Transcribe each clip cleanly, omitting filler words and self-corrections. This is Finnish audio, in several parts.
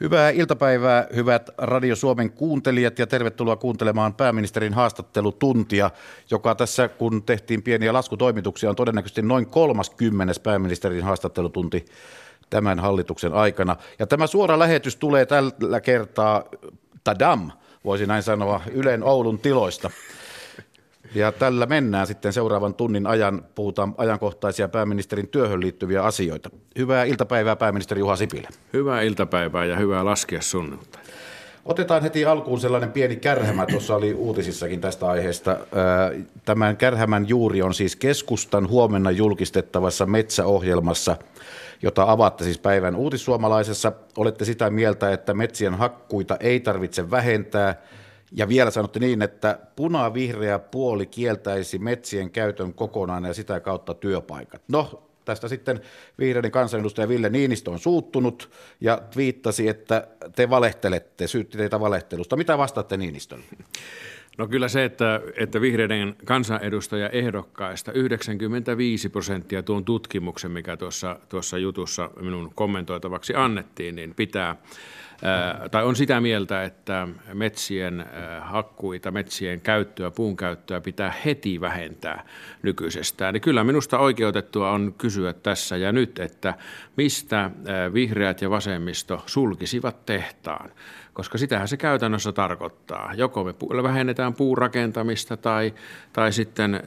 Hyvää iltapäivää, hyvät Radio Suomen kuuntelijat, ja tervetuloa kuuntelemaan pääministerin haastattelutuntia, joka tässä, kun tehtiin pieniä laskutoimituksia, on todennäköisesti noin 30. pääministerin haastattelutunti tämän hallituksen aikana. Ja tämä suora lähetys tulee tällä kertaa, tadam, voisi näin sanoa, Ylen Oulun tiloista. Ja tällä mennään sitten seuraavan tunnin ajan, puhutaan ajankohtaisia pääministerin työhön liittyviä asioita. Hyvää iltapäivää, pääministeri Juha Sipilä. Hyvää iltapäivää ja hyvää laskea sunnuntai. Otetaan heti alkuun sellainen pieni kärhämä, tuossa oli uutisissakin tästä aiheesta. Tämän kärhämän juuri on siis keskustan huomenna julkistettavassa metsäohjelmassa, jota avaatte siis päivän uutissuomalaisessa. Olette sitä mieltä, että metsien hakkuita ei tarvitse vähentää. Ja vielä sanotte niin, että punavihreä puoli kieltäisi metsien käytön kokonaan ja sitä kautta työpaikat. No, tästä sitten vihreiden kansanedustaja Ville Niinistö on suuttunut ja twiittasi, että te valehtelette, syytti teitä valehtelusta. Mitä vastaatte Niinistölle? No kyllä se, että vihreiden kansanedustajaehdokkaista 95% tuon tutkimuksen, mikä tuossa jutussa minun kommentoitavaksi annettiin, niin pitää tai on sitä mieltä, että metsien hakkuita, metsien käyttöä, puun käyttöä pitää heti vähentää nykyisestään. Ja kyllä minusta oikeutettua on kysyä tässä ja nyt, että mistä vihreät ja vasemmisto sulkisivat tehtaan, koska sitähän se käytännössä tarkoittaa. Joko me vähennetään puurakentamista tai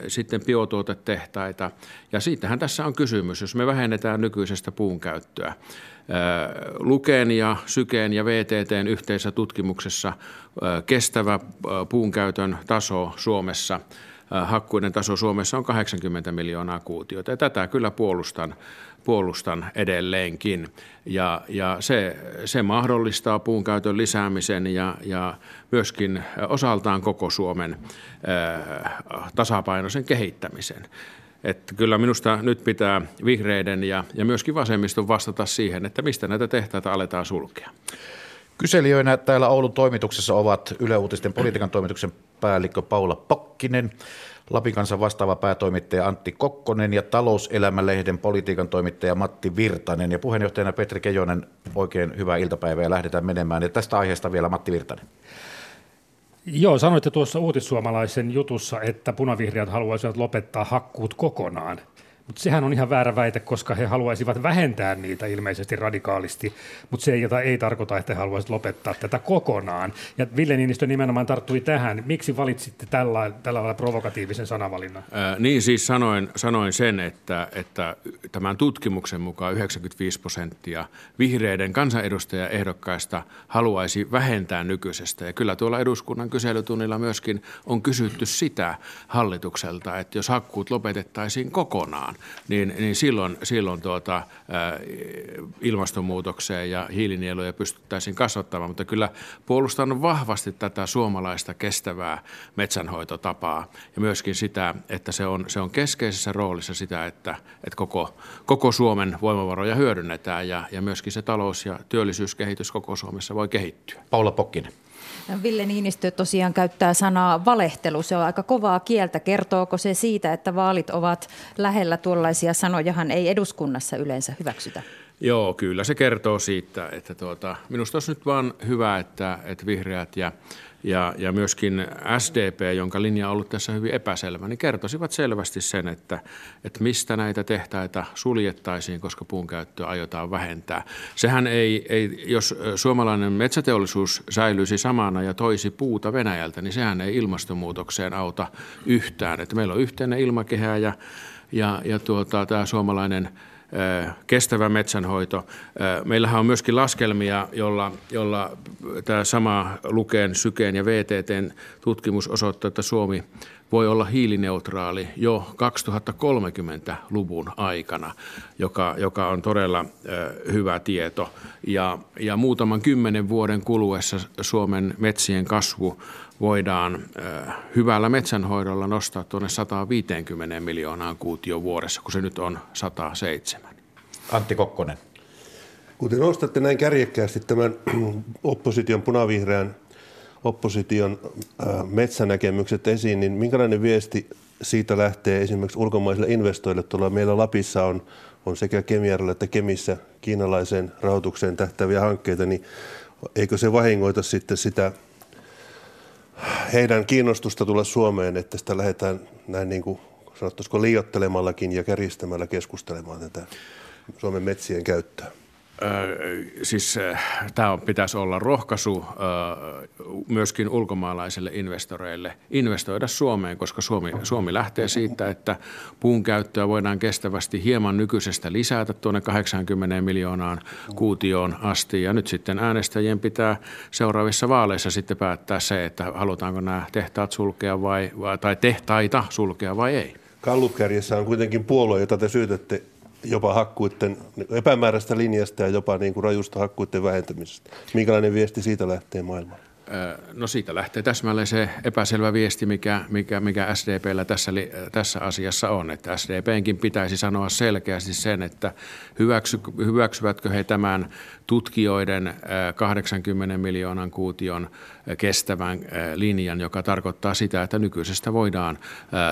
sitten biotuotetehtaita, ja siitähän tässä on kysymys, jos me vähennetään nykyisestä puun käyttöä. Luken ja Syken ja VTT:n yhteisessä tutkimuksessa kestävä puunkäytön taso Suomessa, hakkuiden taso Suomessa on 80 miljoonaa kuutiota, ja tätä kyllä puolustan edelleenkin. Ja se mahdollistaa puunkäytön lisäämisen ja myöskin osaltaan koko Suomen tasapainoisen kehittämisen. Että kyllä minusta nyt pitää vihreiden ja myöskin vasemmiston vastata siihen, että mistä näitä tehtaita aletaan sulkea. Kyselijöinä täällä Oulun toimituksessa ovat Yle Uutisten politiikan toimituksen päällikkö Paula Pokkinen, Lapin Kansan vastaava päätoimittaja Antti Kokkonen ja Talouselämä-lehden politiikan toimittaja Matti Virtanen. Ja puheenjohtajana Petri Kejonen, oikein hyvää iltapäivää ja lähdetään menemään. Ja tästä aiheesta vielä Matti Virtanen. Joo, sanoitte tuossa uutissuomalaisen jutussa, että punavihreät haluaisivat lopettaa hakkuut kokonaan, mutta sehän on ihan väärä väite, koska he haluaisivat vähentää niitä ilmeisesti radikaalisti, mutta se ei tarkoita, että he haluaisivat lopettaa tätä kokonaan. Ja Ville Niinistö nimenomaan tarttui tähän. Miksi valitsitte tällä provokatiivisen sanavalinnan? Niin siis sanoin sen, että tämän tutkimuksen mukaan 95% vihreiden kansanedustajaehdokkaista haluaisi vähentää nykyisestä. Ja kyllä tuolla eduskunnan kyselytunnilla myöskin on kysytty sitä hallitukselta, että jos hakkuut lopetettaisiin kokonaan, niin silloin ilmastonmuutokseen ja hiilinieluja pystyttäisiin kasvattamaan, mutta kyllä puolustan vahvasti tätä suomalaista kestävää metsänhoitotapaa ja myöskin sitä, että se on keskeisessä roolissa sitä, että koko Suomen voimavaroja hyödynnetään ja myöskin se talous- ja työllisyyskehitys koko Suomessa voi kehittyä. Paula Pokkinen. Ville Niinistö tosiaan käyttää sanaa valehtelu. Se on aika kovaa kieltä. Kertooko se siitä, että vaalit ovat lähellä? Tuollaisia sanojahan ei eduskunnassa yleensä hyväksytä. Joo, kyllä se kertoo siitä, että minusta olisi nyt vaan hyvä, että vihreät ja myöskin SDP, jonka linja on ollut tässä hyvin epäselvä, niin kertoisivat selvästi sen, että mistä näitä tehtaita suljettaisiin, koska puun käyttöä aiotaan vähentää. Sehän ei, jos suomalainen metsäteollisuus säilyisi samana ja toisi puuta Venäjältä, niin sehän ei ilmastonmuutokseen auta yhtään. Että meillä on yhteinen ilmakehä ja tämä suomalainen kestävä metsänhoito. Meillähän on myöskin laskelmia, jolla tämä sama Luken, Syken ja VTT:n tutkimus osoittaa, että Suomi voi olla hiilineutraali jo 2030-luvun aikana, joka on todella hyvä tieto. Ja muutaman 10 vuoden kuluessa Suomen metsien kasvu voidaan hyvällä metsänhoidolla nostaa tuonne 150 miljoonaan kuutioon vuodessa, kun se nyt on 107. Antti Kokkonen. Kun te nostatte näin kärjekkäästi tämän punavihreän opposition metsänäkemykset esiin, niin minkälainen viesti siitä lähtee esimerkiksi ulkomaisille investoijille? Tuolla meillä Lapissa on sekä Kemijärvellä että Kemissä kiinalaiseen rahoitukseen tähtääviä hankkeita, niin eikö se vahingoita sitten sitä heidän kiinnostusta tulla Suomeen, että sitä lähdetään näin niin kuin sanottaisiko liioittelemallakin ja kärjistämällä keskustelemaan tätä Suomen metsien käyttöä? Tämä pitäisi olla rohkaisu myöskin ulkomaalaisille investoreille investoida Suomeen, koska Suomi lähtee siitä, että puun käyttöä voidaan kestävästi hieman nykyisestä lisätä tuonne 80 miljoonaan kuutioon asti. Ja nyt sitten äänestäjien pitää seuraavissa vaaleissa sitten päättää se, että halutaanko nämä tehtaat sulkea tai tehtaita sulkea vai ei. Gallupkärjessä on kuitenkin puolue, jota te syytätte jopa hakkuiden epämääräistä linjasta ja jopa niin kuin rajusta hakkuiden vähentämisestä. Minkälainen viesti siitä lähtee maailmalle? No siitä lähtee täsmälleen se epäselvä viesti, mikä SDP:llä tässä asiassa on. Että SDP:nkin pitäisi sanoa selkeästi sen, että hyväksyvätkö he tämän tutkijoiden 80 miljoonan kuution kestävän linjan, joka tarkoittaa sitä, että nykyisestä voidaan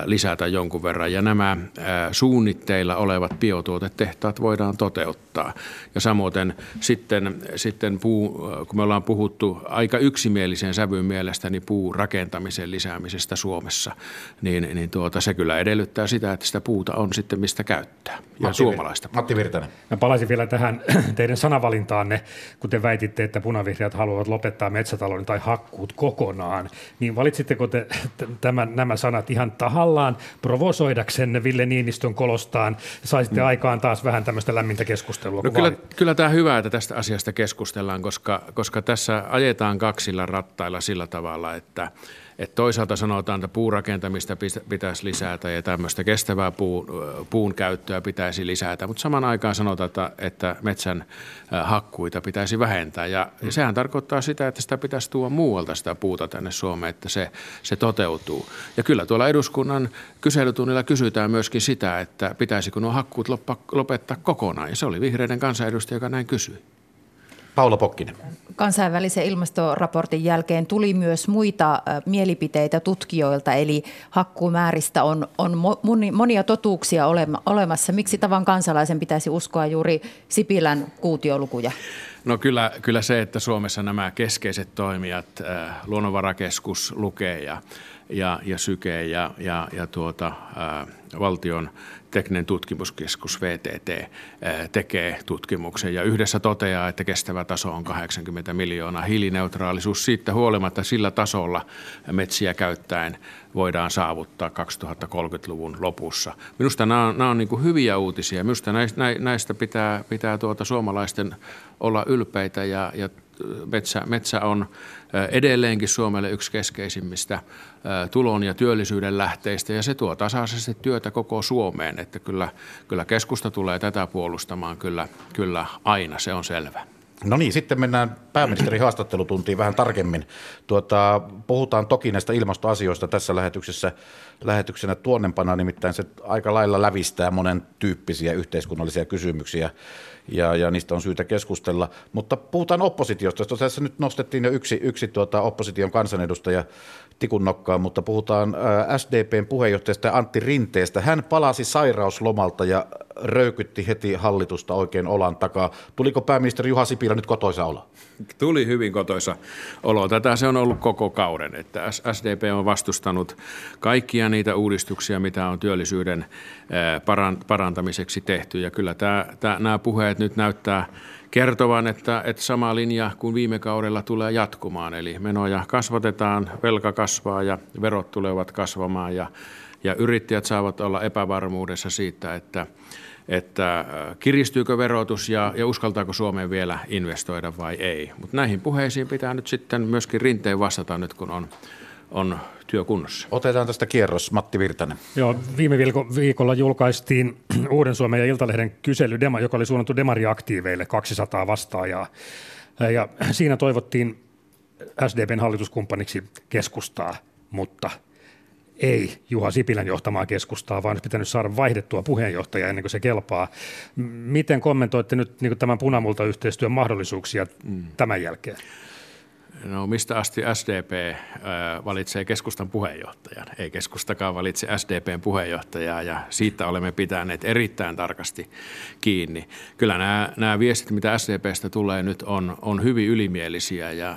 lisätä jonkun verran. Ja nämä suunnitteilla olevat biotuotetehtaat voidaan toteuttaa. Ja samoin sitten kun me ollaan puhuttu aika yksimieliseen sävyyn mielestäni puurakentamisen lisäämisestä Suomessa, niin se kyllä edellyttää sitä, että sitä puuta on sitten mistä käyttää. Ja suomalaista. Matti Virtanen. Mä palaisin vielä tähän teidän sanavalintaanne, kun te väititte, että punavihreät haluavat lopettaa metsätalouden tai hakkuut kokonaan, niin valitsitteko te nämä sanat ihan tahallaan provosoidaksenne Ville Niinistön kolostaan ja saisitte aikaan taas vähän tämmöistä lämmintä keskustelua? No kyllä tämä on hyvä, että tästä asiasta keskustellaan, koska tässä ajetaan kaksilla rattailla sillä tavalla, että toisaalta sanotaan, että puurakentamista pitäisi lisätä ja tämmöistä kestävää puun käyttöä pitäisi lisätä, mutta saman aikaan sanotaan, että metsän hakkuita pitäisi vähentää. Ja sehän tarkoittaa sitä, että sitä pitäisi tuoda muualta sitä puuta tänne Suomeen, että se toteutuu. Ja kyllä tuolla eduskunnan kyselytunnilla kysytään myöskin sitä, että pitäisikö nuo hakkuut lopettaa kokonaan. Ja se oli vihreiden kansanedustaja, joka näin kysyi. Paula Pokkinen. Kansainvälisen ilmastoraportin jälkeen tuli myös muita mielipiteitä tutkijoilta, eli hakkuumääristä on monia totuuksia olemassa. Miksi tavan kansalaisen pitäisi uskoa juuri Sipilän kuutiolukuja? No kyllä se, että Suomessa nämä keskeiset toimijat, Luonnonvarakeskus, Luke ja Syke ja Valtion tekninen tutkimuskeskus VTT tekee tutkimuksen ja yhdessä toteaa, että kestävä taso on 80 miljoonaa. Hiilineutraalisuus siitä huolimatta sillä tasolla metsiä käyttäen voidaan saavuttaa 2030-luvun lopussa. Minusta nämä on niin kuin hyviä uutisia. Minusta näistä pitää suomalaisten olla ylpeitä ja metsä on edelleenkin Suomelle yksi keskeisimmistä tulon ja työllisyyden lähteistä, ja se tuo tasaisesti työtä koko Suomeen, että kyllä keskusta tulee tätä puolustamaan kyllä aina, se on selvä. No niin, sitten mennään pääministerin haastattelutuntiin vähän tarkemmin. Puhutaan toki näistä ilmastoasioista tässä lähetyksenä tuonnempana, nimittäin se aika lailla lävistää monen tyyppisiä yhteiskunnallisia kysymyksiä ja niistä on syytä keskustella. Mutta puhutaan oppositiosta. Tässä nyt nostettiin jo yksi opposition kansanedustaja tikun nokkaan, mutta puhutaan SDP:n puheenjohtajasta Antti Rinteestä. Hän palasi sairauslomalta ja röykytti heti hallitusta oikein olan takaa. Tuliko pääministeri Juha Sipilä nyt kotoisa olo? Tuli hyvin kotoisa olo. Tätä se on ollut koko kauden, että SDP on vastustanut kaikkia niitä uudistuksia, mitä on työllisyyden parantamiseksi tehty. Ja kyllä nämä puheet nyt näyttää kertovan, että sama linja kuin viime kaudella tulee jatkumaan. Eli menoja kasvatetaan, velka kasvaa ja verot tulevat kasvamaan ja yrittäjät saavat olla epävarmuudessa siitä, että kiristyykö verotus ja uskaltaako Suomeen vielä investoida vai ei. Mutta näihin puheisiin pitää nyt sitten myöskin Rinteen vastata nyt, kun on työkunnossa. Otetaan tästä kierros, Matti Virtanen. Joo, viime viikolla julkaistiin Uuden Suomen ja Iltalehden kysely, joka oli suunnattu demariaktiiveille, 200 vastaajaa. Ja siinä toivottiin SDP:n hallituskumppaniksi keskustaa, mutta ei Juha Sipilän johtamaa keskustaa, vaan pitänyt saada vaihdettua puheenjohtajaa ennen kuin se kelpaa. Miten kommentoitte nyt tämän punamulta-yhteistyön mahdollisuuksia tämän jälkeen? No mistä asti SDP valitsee keskustan puheenjohtajan? Ei keskustakaan valitse SDPn puheenjohtajaa ja siitä olemme pitäneet erittäin tarkasti kiinni. Kyllä nämä viestit, mitä SDPstä tulee nyt on hyvin ylimielisiä ja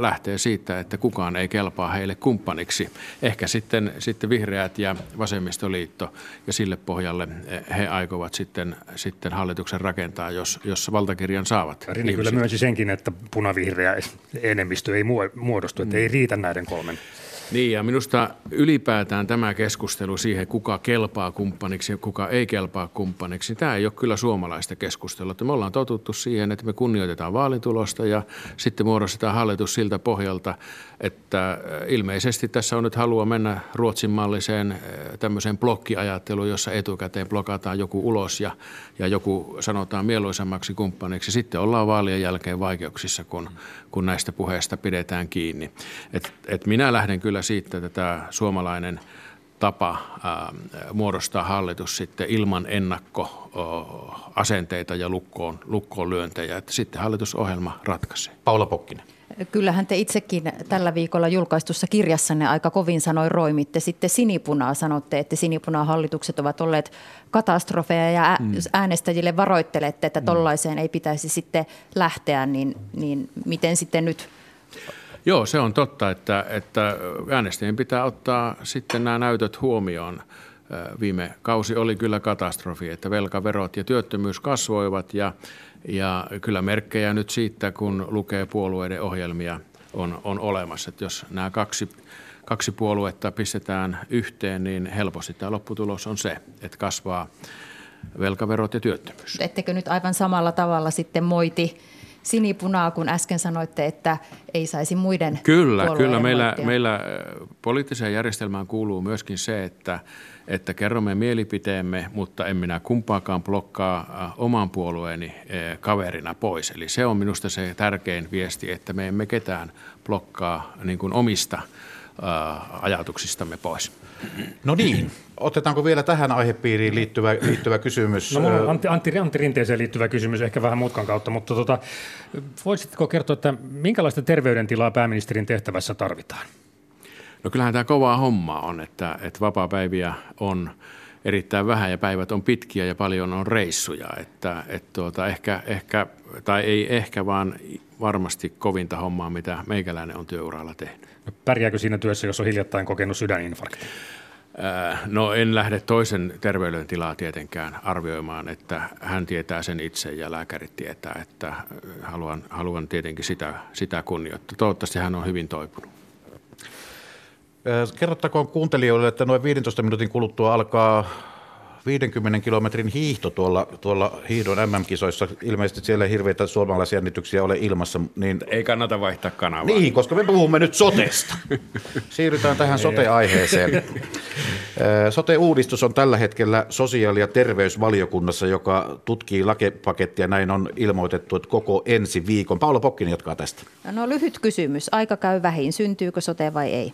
lähtee siitä, että kukaan ei kelpaa heille kumppaniksi. Ehkä sitten vihreät ja vasemmistoliitto ja sille pohjalle he aikovat sitten hallituksen rakentaa, jos valtakirjan saavat. Rinne kyllä myönsi senkin, että punavihreä enemmistö ei muodostu, että ei riitä näiden kolmen. Niin, ja minusta ylipäätään tämä keskustelu siihen, kuka kelpaa kumppaniksi ja kuka ei kelpaa kumppaniksi, tämä ei ole kyllä suomalaista keskustelua. Me ollaan totuttu siihen, että me kunnioitetaan vaalitulosta ja sitten muodostetaan hallitus siltä pohjalta, että ilmeisesti tässä on nyt halua mennä Ruotsin malliseen tämmöiseen blokkiajatteluun, jossa etukäteen blokataan joku ulos ja joku sanotaan mieluisammaksi kumppaniksi. Sitten ollaan vaalien jälkeen vaikeuksissa, kun näistä puheista pidetään kiinni. Et minä lähden kyllä siitä, että tämä suomalainen tapa muodostaa hallitus sitten ilman ennakkoasenteita ja lukkoon lyöntejä, että sitten hallitusohjelma ratkaisee. Paula Pokkinen. Kyllähän te itsekin tällä viikolla julkaistussa kirjassanne aika kovin sanoin roimitte sitten sinipunaa. Sanotte, että sinipunaa hallitukset ovat olleet katastrofeja ja äänestäjille varoittelette, että tollaiseen ei pitäisi sitten lähteä, niin miten sitten nyt... Joo, se on totta, että äänestäjien pitää ottaa sitten nämä näytöt huomioon. Viime kausi oli kyllä katastrofi, että velkaverot ja työttömyys kasvoivat ja kyllä merkkejä nyt siitä, kun lukee puolueiden ohjelmia, on olemassa. Että jos nämä kaksi puoluetta pistetään yhteen, niin helposti tämä lopputulos on se, että kasvaa velkaverot ja työttömyys. Ettekö nyt aivan samalla tavalla sitten moiti sinipunaa, kun äsken sanoitte, että ei saisi muiden puolueiden moittia? Kyllä. Meillä poliittiseen järjestelmään kuuluu myöskin se, että kerromme mielipiteemme, mutta en minä kumpaakaan blokkaa oman puolueeni kaverina pois. Eli se on minusta se tärkein viesti, että me emme ketään blokkaa niin kuin omista ajatuksistamme pois. No niin. Otetaanko vielä tähän aihepiiriin liittyvä kysymys? No minulla on Antti Rinteeseen liittyvä kysymys, ehkä vähän mutkan kautta, mutta voisitko kertoa, että minkälaista terveydentilaa pääministerin tehtävässä tarvitaan? No kyllähän tämä kovaa hommaa on, että vapaapäiviä on erittäin vähän ja päivät on pitkiä ja paljon on reissuja, että vaan varmasti kovinta hommaa, mitä meikäläinen on työuralla tehnyt. No pärjääkö siinä työssä, jos on hiljattain kokenut sydäninfarktin? No en lähde toisen terveydentilaa tietenkään arvioimaan, että hän tietää sen itse ja lääkärit tietää, että haluan tietenkin sitä kunnioittaa. Toivottavasti hän on hyvin toipunut. Kerrottakoon kuuntelijoille, että noin 15 minuutin kuluttua alkaa 50 kilometrin hiihto tuolla hiihdon MM-kisoissa. Ilmeisesti siellä ei hirveitä suomalaisjännityksiä ole ilmassa. Niin... Ei kannata vaihtaa kanavaa. Niin, koska me puhumme nyt sotesta. Siirrytään tähän sote-aiheeseen. Sote-uudistus on tällä hetkellä sosiaali- ja terveysvaliokunnassa, joka tutkii lakipakettia. Näin on ilmoitettu, että koko ensi viikon. Paula Pokkinen jatkaa tästä. No lyhyt kysymys. Aika käy vähin. Syntyykö sote vai ei?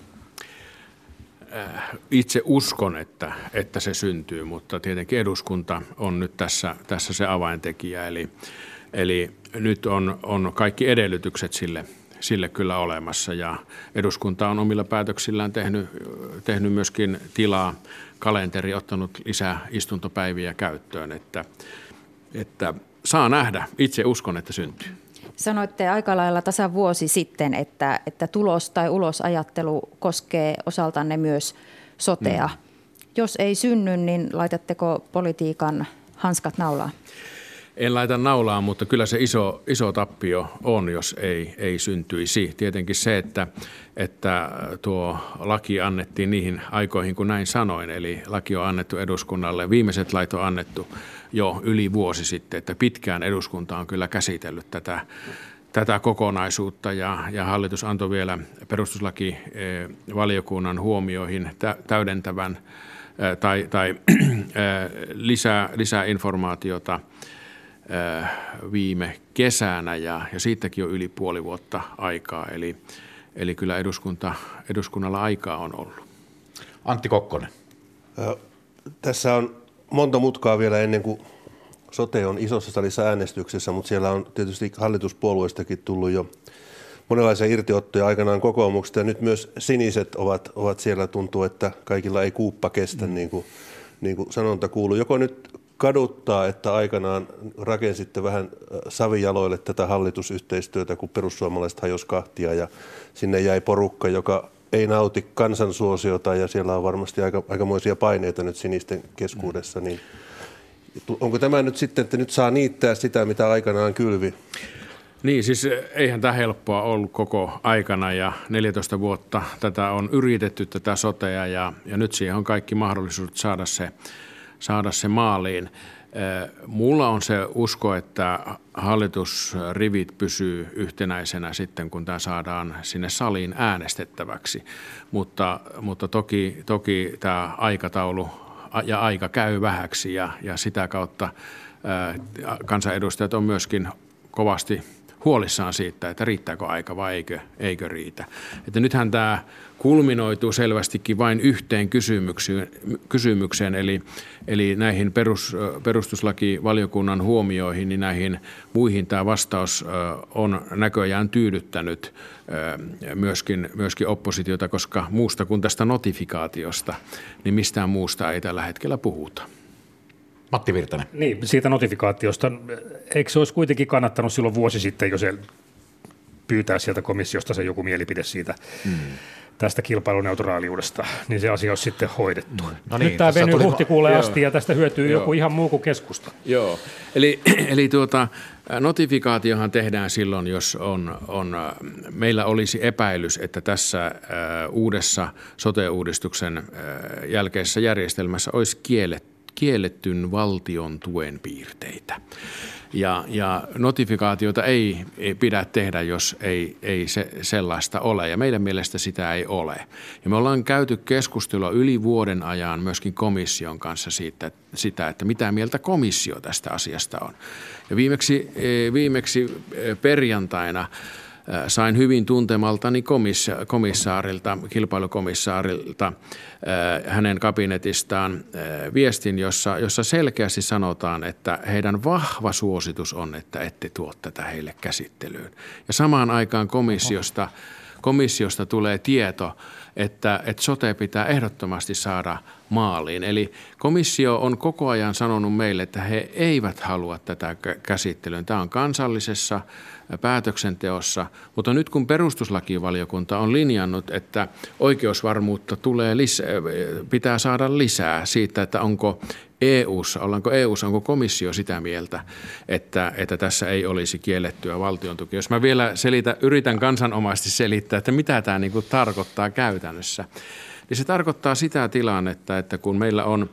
Itse uskon, että se syntyy, mutta tietenkin eduskunta on nyt tässä se avaintekijä. Eli nyt on kaikki edellytykset sille kyllä olemassa ja eduskunta on omilla päätöksillään tehnyt myöskin tilaa, kalenteri ottanut lisää istuntopäiviä käyttöön, että saa nähdä. Itse uskon, että syntyy. Sanoitte aika lailla tasan vuosi sitten, että tulos- tai ulosajattelu koskee osaltanne myös sotea. Jos ei synny, niin laitatteko politiikan hanskat naulaan? En laita naulaan, mutta kyllä se iso tappio on, jos ei syntyisi. Tietenkin se, että tuo laki annettiin niihin aikoihin, kun näin sanoin. Eli laki on annettu eduskunnalle. Viimeiset lait on annettu jo yli vuosi sitten, että pitkään eduskunta on kyllä käsitellyt tätä kokonaisuutta ja hallitus antoi vielä perustuslakivaliokunnan huomioihin täydentävän tai lisää informaatiota viime kesänä ja siitäkin on yli puoli vuotta aikaa, eli kyllä eduskunnalla aikaa on ollut. Antti Kokkonen. Tässä on monta mutkaa vielä ennen kuin sote on isossa salissa äänestyksessä, mutta siellä on tietysti hallituspuolueistakin tullut jo monenlaisia irtiottoja aikanaan kokoomuksesta, ja nyt myös siniset ovat siellä, tuntuu, että kaikilla ei kuuppa kestä, niin kuin sanonta kuuluu. Joko nyt kaduttaa, että aikanaan rakensitte vähän savijaloille tätä hallitusyhteistyötä, kun perussuomalaiset hajosi kahtia ja sinne jäi porukka, joka ei nauti kansansuosiota, ja siellä on varmasti aikamoisia paineita nyt sinisten keskuudessa. Niin onko tämä nyt sitten, että nyt saa niittää sitä, mitä aikanaan kylvi? Niin, siis eihän tämä helppoa ollut koko aikana, ja 14 vuotta tätä on yritetty, tätä sotea, ja nyt siihen on kaikki mahdollisuudet saada se maaliin. Mulla on se usko, että hallitusrivit pysyy yhtenäisenä sitten, kun tämä saadaan sinne saliin äänestettäväksi, mutta toki tämä aikataulu ja aika käy vähäksi, ja sitä kautta kansanedustajat on myöskin kovasti huolissaan siitä, että riittääkö aika vai eikö riitä. Että nythän tämä kulminoituu selvästikin vain yhteen kysymykseen, eli näihin perustuslakivaliokunnan huomioihin, niin näihin muihin tämä vastaus on näköjään tyydyttänyt myöskin oppositiota, koska muusta kuin tästä notifikaatiosta, niin mistään muusta ei tällä hetkellä puhuta. Matti Virtanen. Niin, siitä notifikaatiosta. Eikö se olisi kuitenkin kannattanut silloin vuosi sitten, jos pyytää sieltä komissiosta se joku mielipide siitä tästä kilpailuneutraaliudesta, niin se asia olisi sitten hoidettu. No niin, nyt tämä venyy huhtikuulle asti, ja tästä hyötyy joku ihan muu kuin keskusta. Joo, eli notifikaatiohan tehdään silloin, jos on meillä olisi epäilys, että tässä uudessa sote-uudistuksen jälkeisessä järjestelmässä olisi kiellettyn valtion tuen piirteitä. Ja notifikaatiota ei pidä tehdä, jos ei se sellaista ole, ja meidän mielestä sitä ei ole. Ja me ollaan käyty keskustelua yli vuoden ajan myöskin komission kanssa siitä, että mitä mieltä komissio tästä asiasta on. Ja viimeksi perjantaina sain hyvin tuntemaltani kilpailukomissaarilta, hänen kabinetistaan viestin, jossa selkeästi sanotaan, että heidän vahva suositus on, että ette tuo tätä heille käsittelyyn. Ja samaan aikaan komissiosta tulee tieto, että sote pitää ehdottomasti saada maaliin. Eli komissio on koko ajan sanonut meille, että he eivät halua tätä käsittelyyn. Tämä on kansallisessa päätöksenteossa, mutta nyt kun perustuslakivaliokunta on linjannut, että oikeusvarmuutta pitää saada lisää siitä, että onko komissio sitä mieltä, että tässä ei olisi kiellettyä valtiontuki. Jos mä vielä yritän kansanomaisesti selittää, että mitä tämä niin kuin tarkoittaa käytännössä, niin se tarkoittaa sitä tilannetta, että kun meillä on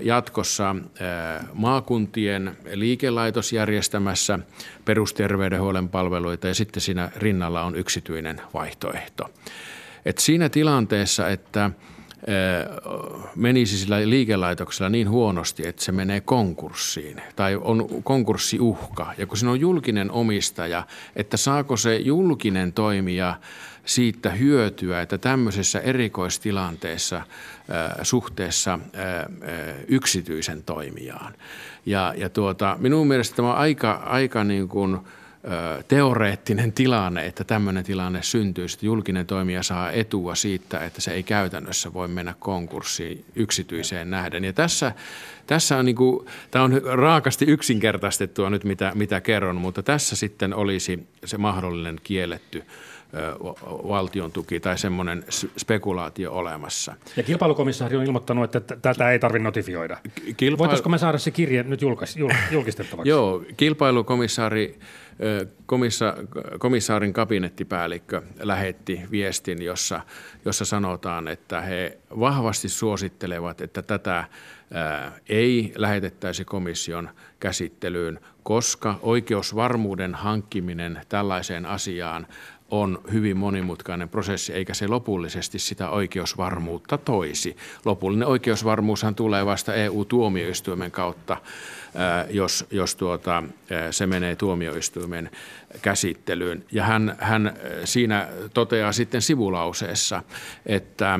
jatkossa maakuntien liikelaitos järjestämässä perusterveydenhuollon palveluita, ja sitten siinä rinnalla on yksityinen vaihtoehto. Et siinä tilanteessa, että menisi sillä liikelaitoksella niin huonosti, että se menee konkurssiin tai on konkurssiuhka. Ja kun siinä on julkinen omistaja, että saako se julkinen toimija siitä hyötyä, että tämmöisessä erikoistilanteessa suhteessa yksityisen toimijaan. Ja minun mielestä tämä on aika niin kuin teoreettinen tilanne, että tämmöinen tilanne syntyy, että julkinen toimija saa etua siitä, että se ei käytännössä voi mennä konkurssiin yksityiseen nähden. Ja tässä on, niin kuin, tämä on raakasti yksinkertaistettua nyt, mitä kerron, mutta tässä sitten olisi se mahdollinen kielletty valtion tuki tai semmoinen spekulaatio olemassa. Ja kilpailukomissaari on ilmoittanut, että tätä ei tarvitse notifioida. Voitaisiko me saada se kirje nyt julkistettavaksi? Joo, komissaarin kabinettipäällikkö lähetti viestin, jossa sanotaan, että he vahvasti suosittelevat, että tätä ei lähetettäisi komission käsittelyyn, koska oikeusvarmuuden hankkiminen tällaiseen asiaan on hyvin monimutkainen prosessi, eikä se lopullisesti sitä oikeusvarmuutta toisi. Lopullinen oikeusvarmuushan tulee vasta EU-tuomioistuimen kautta, jos se menee tuomioistuimen käsittelyyn. Ja hän siinä toteaa sitten sivulauseessa, että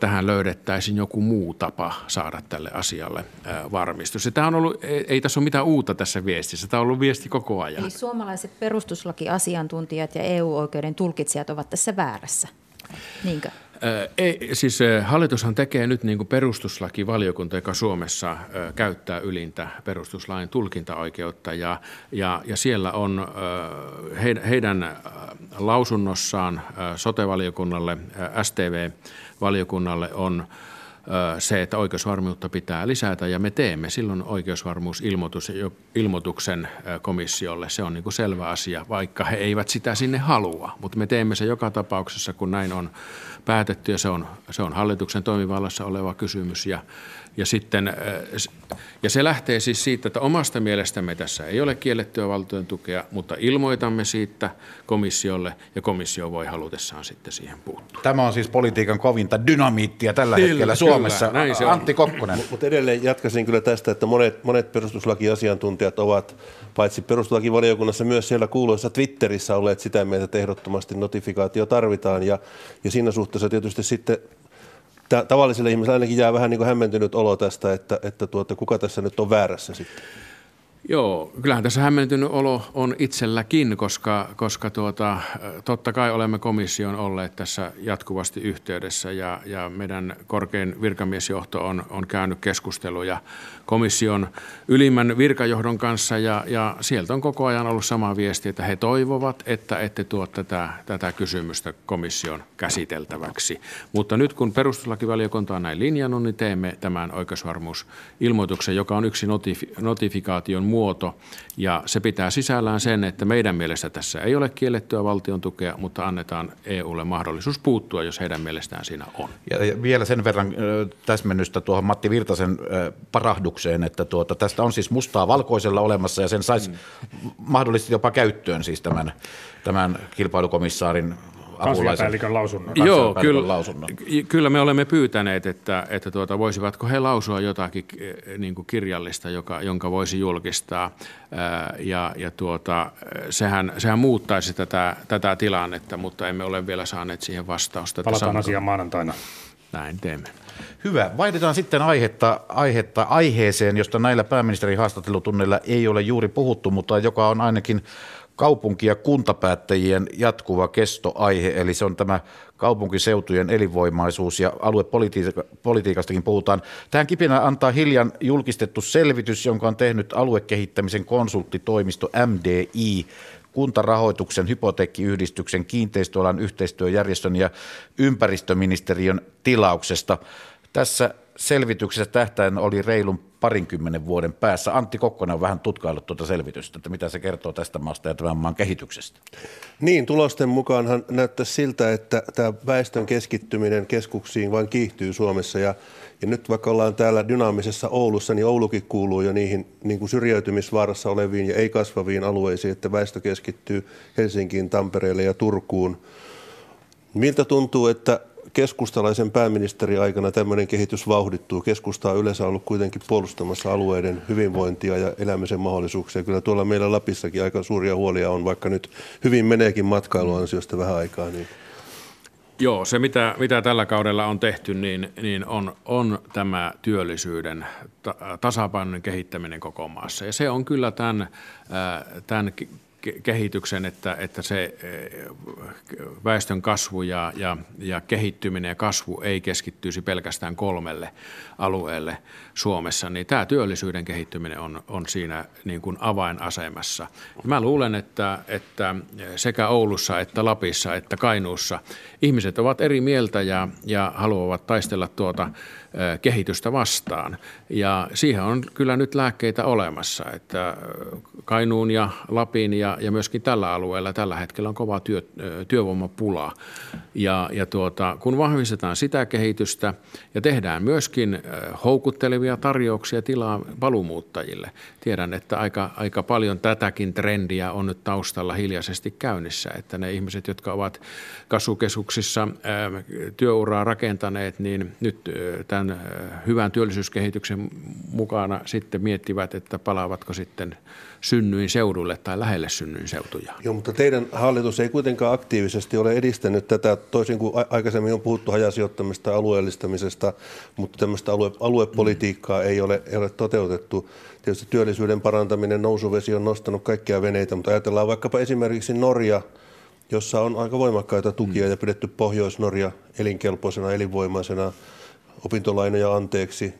tähän löydettäisiin joku muu tapa saada tälle asialle varmistus. Ja tämä on ollut, ei tässä ole mitään uutta tässä viestissä, tämä on ollut viesti koko ajan. Eli suomalaiset perustuslakiasiantuntijat ja EU-oikeuden tulkitsijat ovat tässä väärässä, niinkö? Ei, siis hallitushan tekee nyt niin kuin perustuslakivaliokunta, joka Suomessa käyttää ylintä perustuslain tulkintaoikeutta ja siellä on heidän lausunnossaan sote-valiokunnalle, STV-valiokunnalle on se, että oikeusvarmuutta pitää lisätä ja me teemme silloin oikeusvarmuusilmoituksen komissiolle. Se on niin kuin selvä asia, vaikka he eivät sitä sinne halua, mutta me teemme se joka tapauksessa, kun näin on päätetty ja se on hallituksen toimivallassa oleva kysymys ja se lähtee siis siitä, että omasta mielestämme tässä ei ole kiellettyä valtion tukea, mutta ilmoitamme siitä komissiolle ja komissio voi halutessaan sitten siihen puuttua. Tämä on siis politiikan kovinta dynamiittia tällä hetkellä Suomessa. Kyllä, Antti Kokkonen. Mutta edelleen jatkaisin kyllä tästä, että monet perustuslakiasiantuntijat ovat paitsi perustuslakivaliokunnassa myös siellä kuuluessa Twitterissä olleet sitä mieltä, että ehdottomasti notifikaatio tarvitaan ja siinä suhteessa tietysti sitten tavallisille ihmisille ainakin jää vähän niin kuin hämmentynyt olo tästä, että kuka tässä nyt on väärässä sitten. Joo, kyllähän tässä hämmentynyt olo on itselläkin, koska totta kai olemme komission olleet tässä jatkuvasti yhteydessä ja meidän korkein virkamiesjohto on käynyt keskusteluja komission ylimmän virkajohdon kanssa ja sieltä on koko ajan ollut sama viesti, että he toivovat, että ette tuo tätä kysymystä komission käsiteltäväksi. Mutta nyt kun perustuslakivaliokunta on näin linjannut, niin teemme tämän oikeusvarmuusilmoituksen, joka on yksi notifikaation muoto ja se pitää sisällään sen, että meidän mielestä tässä ei ole kiellettyä valtion tukea, mutta annetaan EUlle mahdollisuus puuttua, jos heidän mielestään siinä on. Ja vielä sen verran täsmennystä tuohon Matti Virtasen parahdukseen, että tästä on siis mustaa valkoisella olemassa ja sen saisi mahdollisesti jopa käyttöön siis tämän kilpailukomissaarin kansliapäällikön lausunnon. Joo, kyllä me olemme pyytäneet, että voisivatko he lausua jotakin niin kuin kirjallista, jonka voisi julkistaa. Ja sehän muuttaisi tätä tilannetta, mutta emme ole vielä saaneet siihen vastausta. Palataan asiaan maanantaina. Näin teemme. Hyvä. Vaihdetaan sitten aiheeseen, josta näillä pääministerin haastattelutunneilla ei ole juuri puhuttu, mutta joka on ainakin kaupunki- ja kuntapäättäjien jatkuva kestoaihe, eli se on tämä kaupunkiseutujen elinvoimaisuus ja aluepolitiikastakin puhutaan. Tähän kipinä antaa hiljan julkistettu selvitys, jonka on tehnyt aluekehittämisen konsulttitoimisto MDI, Kuntarahoituksen, Hypoteekkiyhdistyksen, Kiinteistöalan yhteistyöjärjestön ja ympäristöministeriön tilauksesta. Tässä selvityksessä tähtäin oli reilun 20 vuoden päässä. Antti Kokkonen on vähän tutkaillut tuota selvitystä, että mitä se kertoo tästä maasta ja tämän maan kehityksestä. Niin, tulosten mukaanhan näyttää siltä, että tämä väestön keskittyminen keskuksiin vain kiihtyy Suomessa ja nyt vaikka ollaan täällä dynaamisessa Oulussa, niin Oulukin kuuluu jo niihin niin kuin syrjäytymisvaarassa oleviin ja ei kasvaviin alueisiin, että väestö keskittyy Helsinkiin, Tampereelle ja Turkuun. Miltä tuntuu, että keskustalaisen pääministerin aikana tämmöinen kehitys vauhdittuu? Keskusta on yleensä ollut kuitenkin puolustamassa alueiden hyvinvointia ja elämisen mahdollisuuksia. Kyllä tuolla meillä Lapissakin aika suuria huolia on, vaikka nyt hyvin meneekin matkailuansiosta vähän aikaa. Niin. Joo, se mitä tällä kaudella on tehty, niin on tämä työllisyyden tasapainon kehittäminen koko maassa. Ja se on kyllä tämän kehityksen, että se väestön kasvu ja kehittyminen ja kasvu ei keskittyisi pelkästään 3 alueelle Suomessa, niin tämä työllisyyden kehittyminen on siinä niin kuin avainasemassa. Ja mä luulen, että sekä Oulussa että Lapissa että Kainuussa ihmiset ovat eri mieltä ja haluavat taistella tuota kehitystä vastaan. Ja siihen on kyllä nyt lääkkeitä olemassa, että Kainuun ja Lapin ja myöskin tällä alueella tällä hetkellä on kova työvoimapula. Ja kun vahvistetaan sitä kehitystä ja tehdään myöskin houkuttelevia tarjouksia tilaa paluumuuttajille. Tiedän, että aika paljon tätäkin trendiä on nyt taustalla hiljaisesti käynnissä, että ne ihmiset, jotka ovat kasvukeskuksissa työuraa rakentaneet, niin nyt tämän hyvän työllisyyskehityksen mukana sitten miettivät, että palaavatko sitten synnyin seudulle tai lähelle synnyin. synnyinseutujaan. Joo, mutta teidän hallitus ei kuitenkaan aktiivisesti ole edistänyt tätä, toisin kuin aikaisemmin on puhuttu hajasijoittamista ja alueellistamisesta, mutta tämmöistä aluepolitiikkaa ei ole toteutettu. Tietysti työllisyyden parantaminen, nousuvesi on nostanut kaikkia veneitä, mutta ajatellaan vaikkapa esimerkiksi Norja, jossa on aika voimakkaita tukia ja pidetty Pohjois-Norja elinkelpoisena, elinvoimaisena, opintolainoja anteeksi,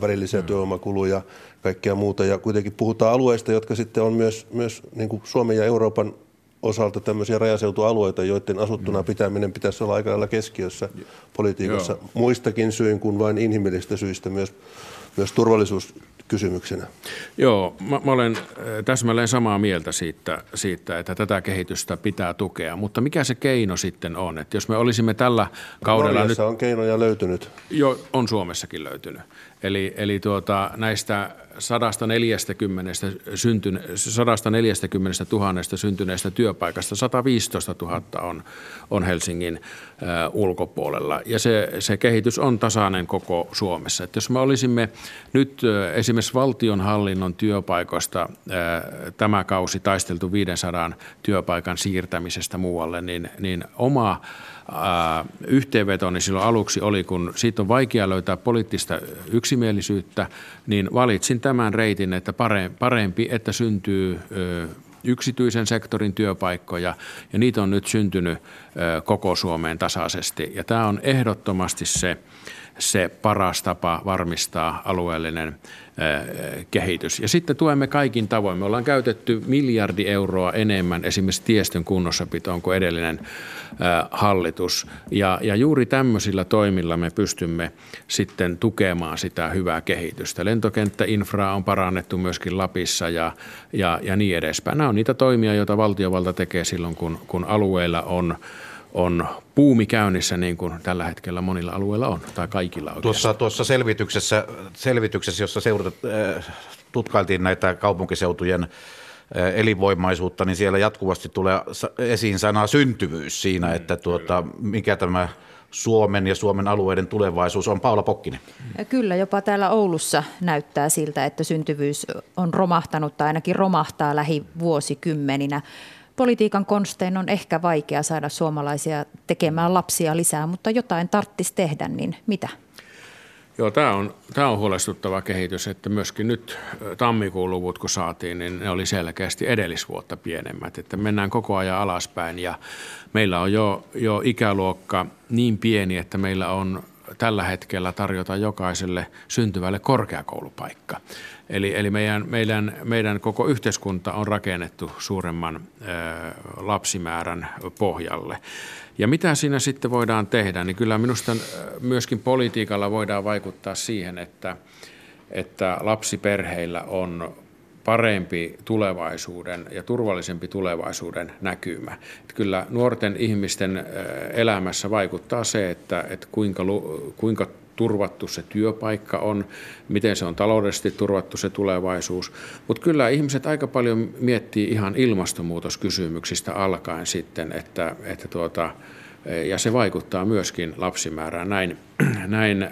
välillisiä työvoimakuluja, kaikkea muuta. Ja kuitenkin puhutaan alueista, jotka sitten on myös niin kuin Suomen ja Euroopan osalta tämmöisiä rajaseutualueita, joiden asuttuna pitäminen pitäisi olla aika lailla keskiössä politiikassa. Joo. Muistakin syyn kuin vain inhimillisistä syistä, myös turvallisuuskysymyksenä. Joo, mä olen täsmälleen samaa mieltä siitä, että tätä kehitystä pitää tukea, mutta mikä se keino sitten on? Että jos me olisimme tällä kaudella... Norjassa on keinoja löytynyt. Joo, on Suomessakin löytynyt. Eli näistä 140 000 syntyneistä työpaikasta 115 000 on Helsingin ulkopuolella. Ja se kehitys on tasainen koko Suomessa. Et jos me olisimme nyt esimerkiksi valtionhallinnon työpaikoista tämä kausi taisteltu 500 työpaikan siirtämisestä muualle, niin oma yhteenvetoni silloin aluksi oli, kun siitä on vaikea löytää poliittista yksimielisyyttä, niin valitsin tämän reitin, että parempi, että syntyy yksityisen sektorin työpaikkoja, ja niitä on nyt syntynyt koko Suomeen tasaisesti. Ja tämä on ehdottomasti se paras tapa varmistaa alueellinen kehitys. Ja sitten tuemme kaikin tavoin. Me ollaan käytetty 1 miljardi euroa enemmän esimerkiksi tiestön kunnossapitoon kuin edellinen hallitus. Ja juuri tämmöisillä toimilla me pystymme sitten tukemaan sitä hyvää kehitystä. Lentokenttäinfraa on parannettu myöskin Lapissa ja niin edespäin. Nämä on niitä toimia, joita valtiovalta tekee silloin, kun alueilla on puumi käynnissä, niin kuin tällä hetkellä monilla alueilla on, tai kaikilla oikeastaan. Tuossa selvityksessä jossa tutkailtiin näitä kaupunkiseutujen elinvoimaisuutta, niin siellä jatkuvasti tulee esiin sana syntyvyys siinä, että mikä tämä Suomen ja Suomen alueiden tulevaisuus on. Paula Pokkinen. Kyllä, jopa täällä Oulussa näyttää siltä, että syntyvyys on romahtanut tai ainakin romahtaa lähivuosikymmeninä. Politiikan konstein on ehkä vaikea saada suomalaisia tekemään lapsia lisää, mutta jotain tarttisi tehdä, niin mitä? Joo, tämä on huolestuttava kehitys, että myöskin nyt tammikuun luvut, kun saatiin, niin ne oli selkeästi edellisvuotta pienemmät. Että mennään koko ajan alaspäin, ja meillä on jo ikäluokka niin pieni, että meillä on tällä hetkellä tarjota jokaiselle syntyvälle korkeakoulupaikka. Eli meidän koko yhteiskunta on rakennettu suuremman lapsimäärän pohjalle. Ja mitä siinä sitten voidaan tehdä, niin kyllä minusta myöskin politiikalla voidaan vaikuttaa siihen, että lapsiperheillä on parempi tulevaisuuden ja turvallisempi tulevaisuuden näkymä. Että kyllä nuorten ihmisten elämässä vaikuttaa se, että kuinka turvattu se työpaikka on, miten se on taloudellisesti turvattu se tulevaisuus. Mutta kyllä ihmiset aika paljon miettii ihan ilmastonmuutoskysymyksistä alkaen sitten, ja se vaikuttaa myöskin lapsimäärään. Näin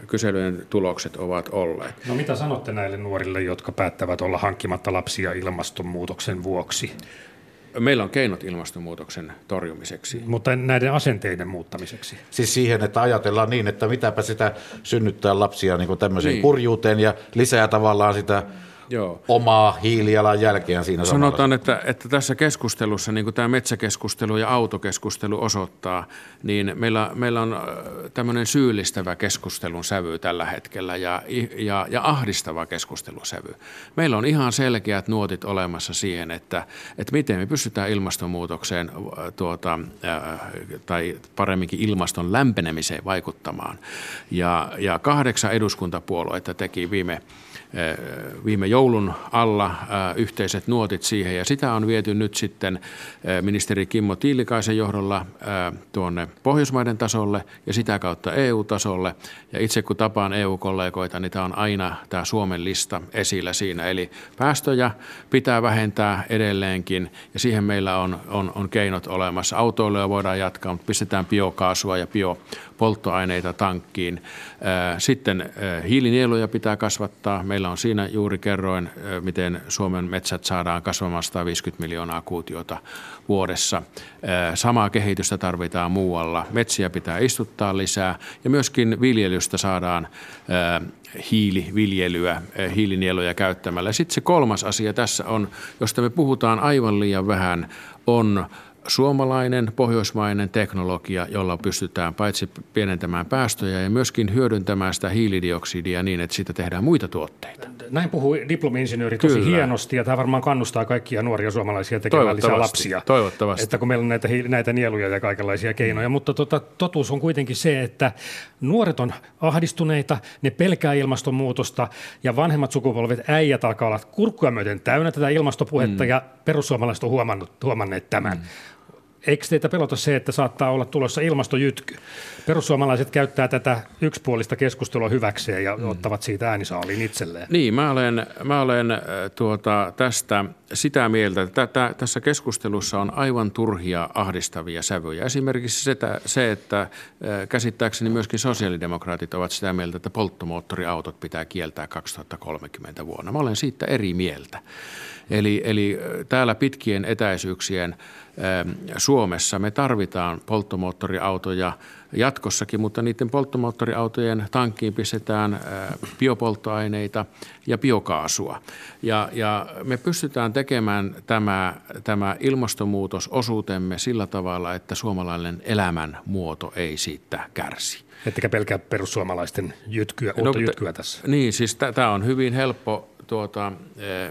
kyselyjen tulokset ovat olleet. No mitä sanotte näille nuorille, jotka päättävät olla hankkimatta lapsia ilmastonmuutoksen vuoksi? Meillä on keinot ilmastonmuutoksen torjumiseksi. Mutta näiden asenteiden muuttamiseksi? Siis siihen, että ajatellaan niin, että mitäpä sitä synnyttää lapsia niin kuin tämmöiseen kurjuuteen ja lisää tavallaan sitä... Joo. Omaa hiilijalanjälkeään siinä sanotaan, samalla. Että tässä keskustelussa, niin kuin tämä metsäkeskustelu ja autokeskustelu osoittaa, niin meillä on tämmöinen syyllistävä keskustelun sävy tällä hetkellä ja ahdistava keskustelun sävy. Meillä on ihan selkeät nuotit olemassa siihen, että miten me pystytään ilmastonmuutokseen tai paremminkin ilmaston lämpenemiseen vaikuttamaan. Ja 8 eduskuntapuoluetta teki viime joulun alla yhteiset nuotit siihen, ja sitä on viety nyt sitten ministeri Kimmo Tiilikaisen johdolla tuonne Pohjoismaiden tasolle ja sitä kautta EU-tasolle. Ja itse kun tapaan EU-kollegoita, niin tämä on aina tämä Suomen lista esillä siinä. Eli päästöjä pitää vähentää edelleenkin, ja siihen meillä on keinot olemassa. Autoilua voidaan jatkaa, mutta pistetään biokaasua ja bio polttoaineita tankkiin. Sitten hiilinieluja pitää kasvattaa. Meillä on siinä juuri kerroin, miten Suomen metsät saadaan kasvamaan 150 miljoonaa kuutiota vuodessa. Samaa kehitystä tarvitaan muualla. Metsiä pitää istuttaa lisää ja myöskin viljelystä saadaan hiiliviljelyä, hiilinieluja käyttämällä. Sitten se kolmas asia tässä on, josta me puhutaan aivan liian vähän, on suomalainen, pohjoismainen teknologia, jolla pystytään paitsi pienentämään päästöjä ja myöskin hyödyntämään sitä hiilidioksidia niin, että siitä tehdään muita tuotteita. Näin puhuu diplomi-insinööri tosi Kyllä. hienosti, ja tämä varmaan kannustaa kaikkia nuoria suomalaisia tekemään lisää lapsia. Toivottavasti. Että kun meillä on näitä nieluja ja kaikenlaisia keinoja, mutta totuus on kuitenkin se, että nuoret on ahdistuneita, ne pelkää ilmastonmuutosta ja vanhemmat sukupolvet, äijät alkaa olla kurkkua myöten täynnä tätä ilmastopuhetta ja perussuomalaiset on huomanneet tämän. Eikö teitä pelota se, että saattaa olla tulossa ilmastojytky? Perussuomalaiset käyttää tätä yksipuolista keskustelua hyväkseen ja ottavat siitä äänisaaliin itselleen. Niin, mä olen tästä sitä mieltä, että tässä keskustelussa on aivan turhia ahdistavia sävyjä. Esimerkiksi se, että käsittääkseni myöskin sosiaalidemokraatit ovat sitä mieltä, että polttomoottoriautot pitää kieltää 2030 vuonna. Mä olen siitä eri mieltä. Eli täällä pitkien etäisyyksien Suomessa me tarvitaan polttomoottoriautoja jatkossakin, mutta niiden polttomoottoriautojen tankkiin pistetään biopolttoaineita ja biokaasua. Ja me pystytään tekemään tämä ilmastonmuutososuutemme sillä tavalla, että suomalainen elämänmuoto ei siitä kärsi. Ettekä pelkää perussuomalaisten jytkyä tässä? Niin, siis tämä on hyvin helppo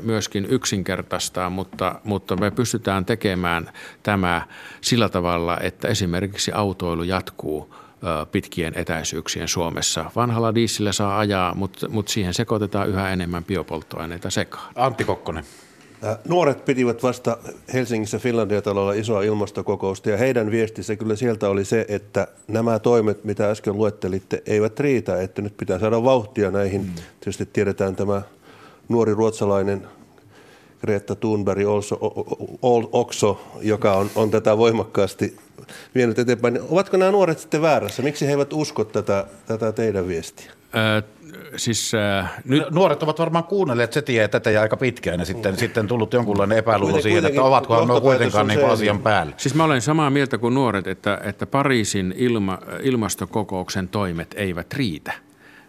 myöskin yksinkertaistaa, mutta me pystytään tekemään tämä sillä tavalla, että esimerkiksi autoilu jatkuu pitkien etäisyyksien Suomessa. Vanhalla dieselillä saa ajaa, mutta siihen sekoitetaan yhä enemmän biopolttoaineita sekaan. Antti Kokkonen. Nuoret pitivät vasta Helsingissä Finlandia-talolla isoa ilmastokokousta, ja heidän viestissä kyllä sieltä oli se, että nämä toimet, mitä äsken luettelitte, eivät riitä, että nyt pitää saada vauhtia näihin. Tietysti tiedetään tämä nuori ruotsalainen Greta Thunberg Okso, joka on tätä voimakkaasti vienyt eteenpäin. Ovatko nämä nuoret sitten väärässä? Miksi he eivät usko tätä teidän viestiä? Nyt nuoret ovat varmaan kuunnelleet se tie tätä ja aika pitkään ja sitten tullut jonkunlainen epäluulo siihen, että ovatko ne kuitenkaan niin asian päällä. Siis mä olen samaa mieltä kuin nuoret, että Pariisin ilmastokokouksen toimet eivät riitä.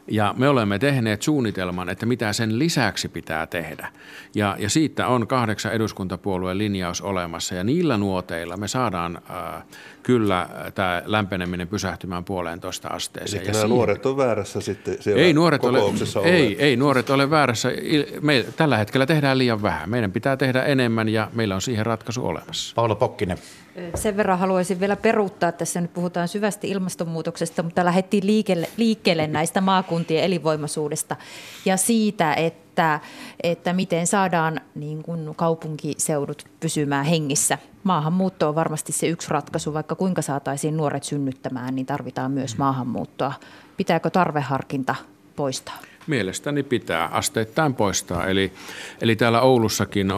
Ja me olemme tehneet suunnitelman, että mitä sen lisäksi pitää tehdä. Ja siitä on 8 eduskuntapuolueen linjaus olemassa. Ja niillä nuoteilla me saadaan kyllä tämä lämpeneminen pysähtymään 1,5 asteeseen. Eli nämä nuoret on väärässä sitten siellä kokouksessa ole. Ei nuoret ole väärässä. Me tällä hetkellä tehdään liian vähän. Meidän pitää tehdä enemmän ja meillä on siihen ratkaisu olemassa. Paula Pokkinen. Sen verran haluaisin vielä peruuttaa. Tässä nyt puhutaan syvästi ilmastonmuutoksesta, mutta lähdettiin liikkeelle näistä maakuntien elinvoimaisuudesta ja siitä, että miten saadaan niin kuin kaupunkiseudut pysymään hengissä. Maahanmuutto on varmasti se yksi ratkaisu, vaikka kuinka saataisiin nuoret synnyttämään, niin tarvitaan myös maahanmuuttoa. Pitääkö tarveharkinta poistaa? Mielestäni pitää asteittain poistaa. Eli täällä Oulussakin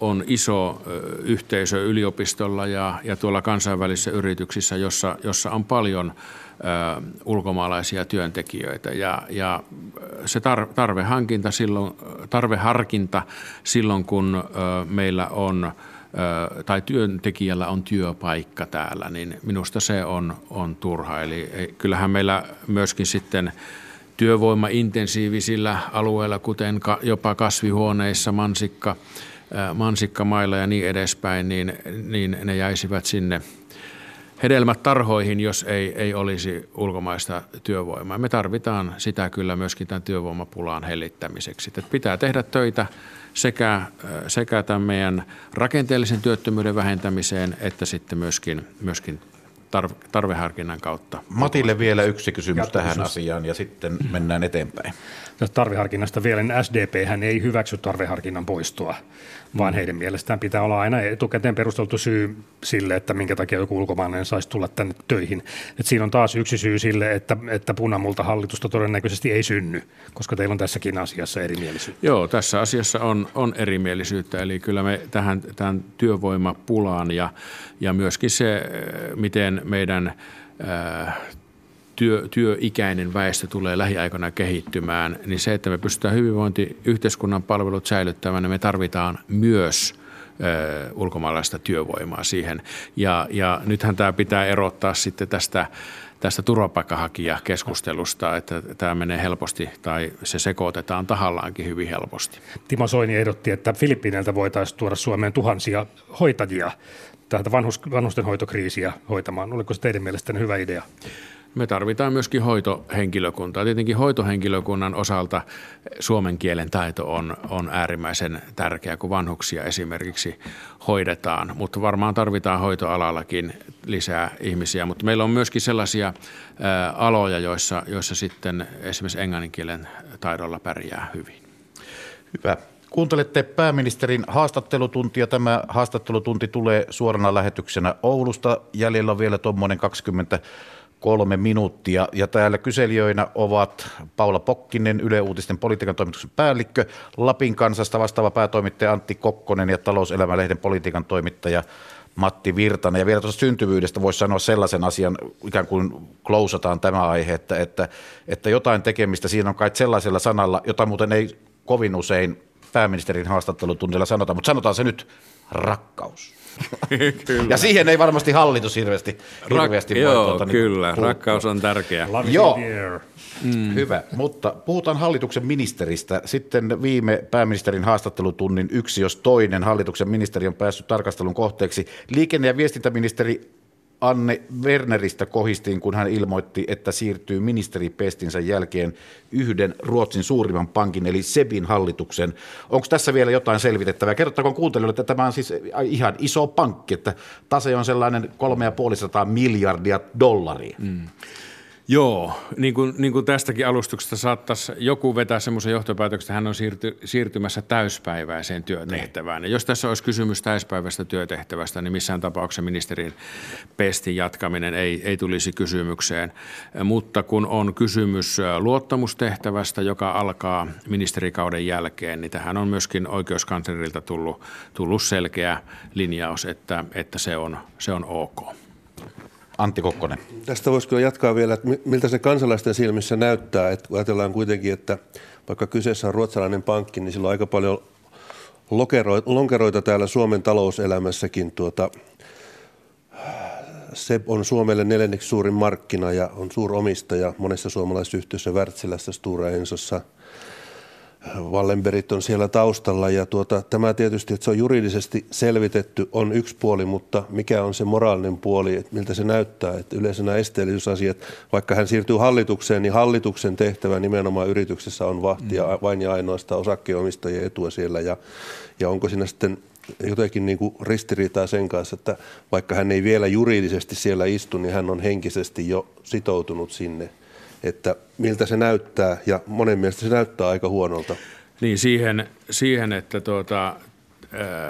on iso yhteisö yliopistolla ja tuolla kansainvälisissä yrityksissä, jossa on paljon ulkomaalaisia työntekijöitä. Ja se tarveharkinta silloin, kun meillä on tai työntekijällä on työpaikka täällä, niin minusta se on turha. Eli kyllähän meillä myöskin sitten työvoimaintensiivisillä alueilla, kuten jopa kasvihuoneissa, mansikkamailla ja niin edespäin, niin ne jäisivät sinne hedelmät tarhoihin, jos ei olisi ulkomaista työvoimaa. Me tarvitaan sitä kyllä myöskin tämän työvoimapulaan hellittämiseksi. Että pitää tehdä töitä sekä tämän meidän rakenteellisen työttömyyden vähentämiseen että sitten myöskin tarveharkinnan kautta. Matille vielä yksi kysymys tähän asiaan ja sitten mennään eteenpäin. Tarveharkinnasta vielä, niin SDP:hän ei hyväksy tarveharkinnan poistoa, vaan heidän mielestään pitää olla aina etukäteen perusteltu syy sille, että minkä takia joku ulkomaalainen saisi tulla tänne töihin. Et siinä on taas yksi syy sille, että punamulta hallitusta todennäköisesti ei synny, koska teillä on tässäkin asiassa erimielisyyttä. Joo, tässä asiassa on erimielisyyttä, eli kyllä me tähän työvoimapulaan ja myöskin se, miten meidän työikäinen väestö tulee lähiaikana kehittymään, niin se, että me pystytään hyvinvointiyhteiskunnan palvelut säilyttämään, niin me tarvitaan myös ulkomaalaista työvoimaa siihen. Ja nythän tämä pitää erottaa sitten tästä turvapaikkahakijakeskustelusta, että tämä menee helposti tai se sekoitetaan tahallaankin hyvin helposti. Timo Soini ehdotti, että Filippiineiltä voitaisiin tuoda Suomeen tuhansia hoitajia tähän vanhustenhoitokriisiä hoitamaan. Oliko se teidän mielestänne hyvä idea? Me tarvitaan myöskin hoitohenkilökuntaa. Tietenkin hoitohenkilökunnan osalta suomen kielen taito on äärimmäisen tärkeä, kun vanhuksia esimerkiksi hoidetaan. Mutta varmaan tarvitaan hoitoalallakin lisää ihmisiä. Mutta meillä on myöskin sellaisia aloja, joissa sitten esimerkiksi englannin kielen taidolla pärjää hyvin. Hyvä. Kuuntelette pääministerin haastattelutuntia. Tämä haastattelutunti tulee suorana lähetyksenä Oulusta. Jäljellä on vielä tuommoinen 23 minuuttia, ja täällä kyselijöinä ovat Paula Pokkinen, Yle Uutisten politiikan toimituksen päällikkö, Lapin Kansasta vastaava päätoimittaja Antti Kokkonen ja Talouselämä-lehden politiikan toimittaja Matti Virtanen. Ja vielä tuosta syntyvyydestä voisi sanoa sellaisen asian, ikään kuin klousataan tämä aihe, että jotain tekemistä siinä on kai sellaisella sanalla, jota muuten ei kovin usein pääministerin haastattelutunnilla sanota, mutta sanotaan se nyt: rakkaus. Kyllä. Ja siihen ei varmasti hallitus hirveästi rakkaus on tärkeä. Joo. Hyvä, mutta puhutaan hallituksen ministeristä. Sitten viime pääministerin haastattelutunnin yksi jos toinen hallituksen ministeri on päässyt tarkastelun kohteeksi. Liikenne- ja viestintäministeri Anne Berneristä kohistiin, kun hän ilmoitti, että siirtyy ministeripestinsä jälkeen yhden Ruotsin suurimman pankin, eli SEBin hallituksen. Onko tässä vielä jotain selvitettävää? Kerrottakoon kuuntelijoille, että tämä on siis ihan iso pankki, että tase on sellainen $3,5 miljardia. Joo, niin kuin tästäkin alustuksesta saattaisi joku vetää semmoisen johtopäätöksen, että hän on siirtymässä täyspäiväiseen työtehtävään. Ja jos tässä olisi kysymys täyspäiväistä työtehtävästä, niin missään tapauksessa ministerin pestin jatkaminen ei tulisi kysymykseen. Mutta kun on kysymys luottamustehtävästä, joka alkaa ministerikauden jälkeen, niin tähän on myöskin oikeuskanslerilta tullut selkeä linjaus, että se on ok. Antti Kokkonen. Tästä voisi kyllä jatkaa vielä, että miltä se kansalaisten silmissä näyttää, että ajatellaan kuitenkin, että vaikka kyseessä on ruotsalainen pankki, niin sillä on aika paljon lonkeroita täällä Suomen talouselämässäkin. Se on Suomelle 4. suurin markkina ja on suuromistaja monessa suomalaisessa yhtiössä, Wärtsilässä, Stora Ensossa. Wallenbergit on siellä taustalla ja tämä tietysti, että se on juridisesti selvitetty, on yksi puoli, mutta mikä on se moraalinen puoli, että miltä se näyttää, että yleensä nämä esteellisyysasiat, vaikka hän siirtyy hallitukseen, niin hallituksen tehtävä nimenomaan yrityksessä on vahtia vain ja ainoastaan osakkeenomistajien etua siellä ja onko siinä sitten jotenkin niin kuin ristiriitaa sen kanssa, että vaikka hän ei vielä juridisesti siellä istu, niin hän on henkisesti jo sitoutunut sinne. Että miltä se näyttää, ja monen mielestä se näyttää aika huonolta. Niin siihen että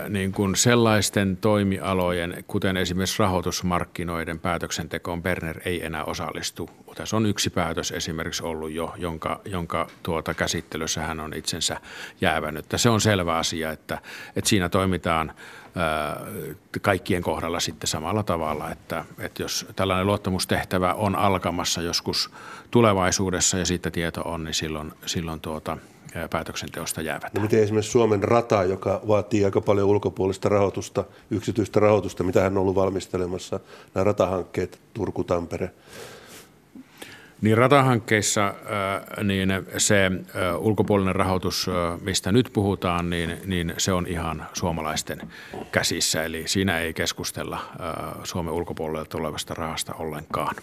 niin kuin sellaisten toimialojen, kuten esimerkiksi rahoitusmarkkinoiden päätöksentekoon, Berner ei enää osallistu. Tässä on yksi päätös esimerkiksi ollut jo, jonka käsittelyssä hän on itsensä jäävännyt. Se on selvä asia, että siinä toimitaan kaikkien kohdalla sitten samalla tavalla, että jos tällainen luottamustehtävä on alkamassa joskus tulevaisuudessa ja siitä tieto on, niin silloin päätöksenteosta jäävät. No miten esimerkiksi Suomen rata, joka vaatii aika paljon ulkopuolista rahoitusta, yksityistä rahoitusta, mitä hän on ollut valmistelemassa, nämä ratahankkeet Turku-Tampere? Niin ratahankkeissa niin se ulkopuolinen rahoitus, mistä nyt puhutaan, niin se on ihan suomalaisten käsissä. Eli siinä ei keskustella Suomen ulkopuolelle tulevasta rahasta ollenkaan.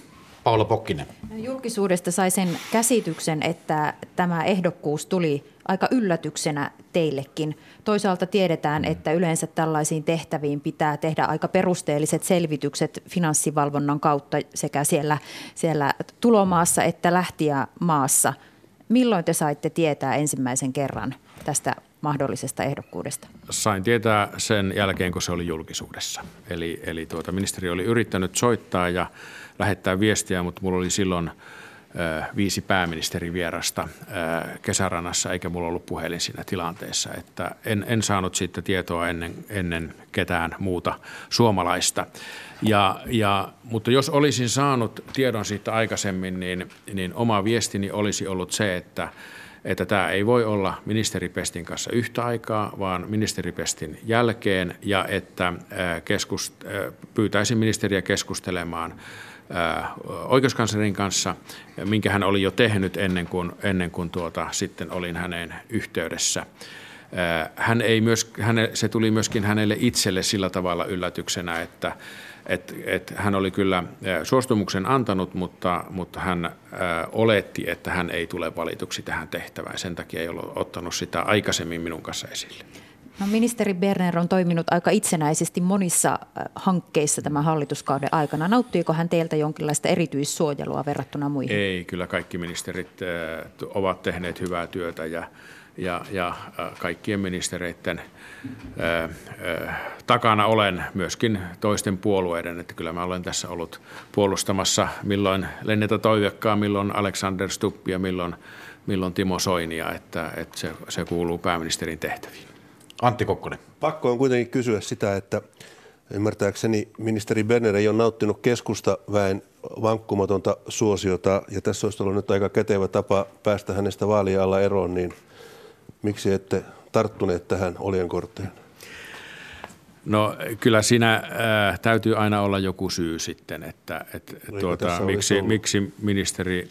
Paula Pokkinen. Julkisuudesta sai sen käsityksen, että tämä ehdokkuus tuli aika yllätyksenä teillekin. Toisaalta tiedetään, että yleensä tällaisiin tehtäviin pitää tehdä aika perusteelliset selvitykset finanssivalvonnan kautta sekä siellä tulomaassa että lähtijämaassa. Milloin te saitte tietää ensimmäisen kerran tästä mahdollisesta ehdokkuudesta? Sain tietää sen jälkeen, kun se oli julkisuudessa. Eli ministeri oli yrittänyt soittaa ja lähettää viestiä, mutta minulla oli silloin 5 pääministerivierasta kesärannassa, eikä mulla ollut puhelin siinä tilanteessa. Että en saanut siitä tietoa ennen ketään muuta suomalaista. Mutta jos olisin saanut tiedon siitä aikaisemmin, niin oma viestini olisi ollut se, että tämä ei voi olla ministeripestin kanssa yhtä aikaa, vaan ministeripestin jälkeen, ja että pyytäisin ministeriä keskustelemaan oikeuskanslerin kanssa, minkä hän oli jo tehnyt ennen kuin sitten olin häneen yhteydessä. Se tuli myöskin hänelle itselle sillä tavalla yllätyksenä, että hän oli kyllä suostumuksen antanut, mutta hän oletti, että hän ei tule valituksi tähän tehtävään. Sen takia ei ollut ottanut sitä aikaisemmin minun kanssa esille. No, ministeri Berner on toiminut aika itsenäisesti monissa hankkeissa tämän hallituskauden aikana. Nauttiiko hän teiltä jonkinlaista erityissuojelua verrattuna muihin? Ei, kyllä kaikki ministerit ovat tehneet hyvää työtä ja kaikkien ministereiden takana olen myöskin toisten puolueiden, että kyllä mä olen tässä ollut puolustamassa milloin Lennetä Toivekkaa, milloin Alexander Stubbia, milloin Timo Soinia, että se kuuluu pääministerin tehtäviin. Antti Kokkonen. Pakko on kuitenkin kysyä sitä, että ymmärtääkseni ministeri Berner ei ole nauttinut keskustaväen vankkumatonta suosiota, ja tässä olisi ollut nyt aika kätevä tapa päästä hänestä vaalien alla eroon, niin miksi ette tarttuneet tähän oljenkorteen? No kyllä siinä täytyy aina olla joku syy sitten, miksi ministeri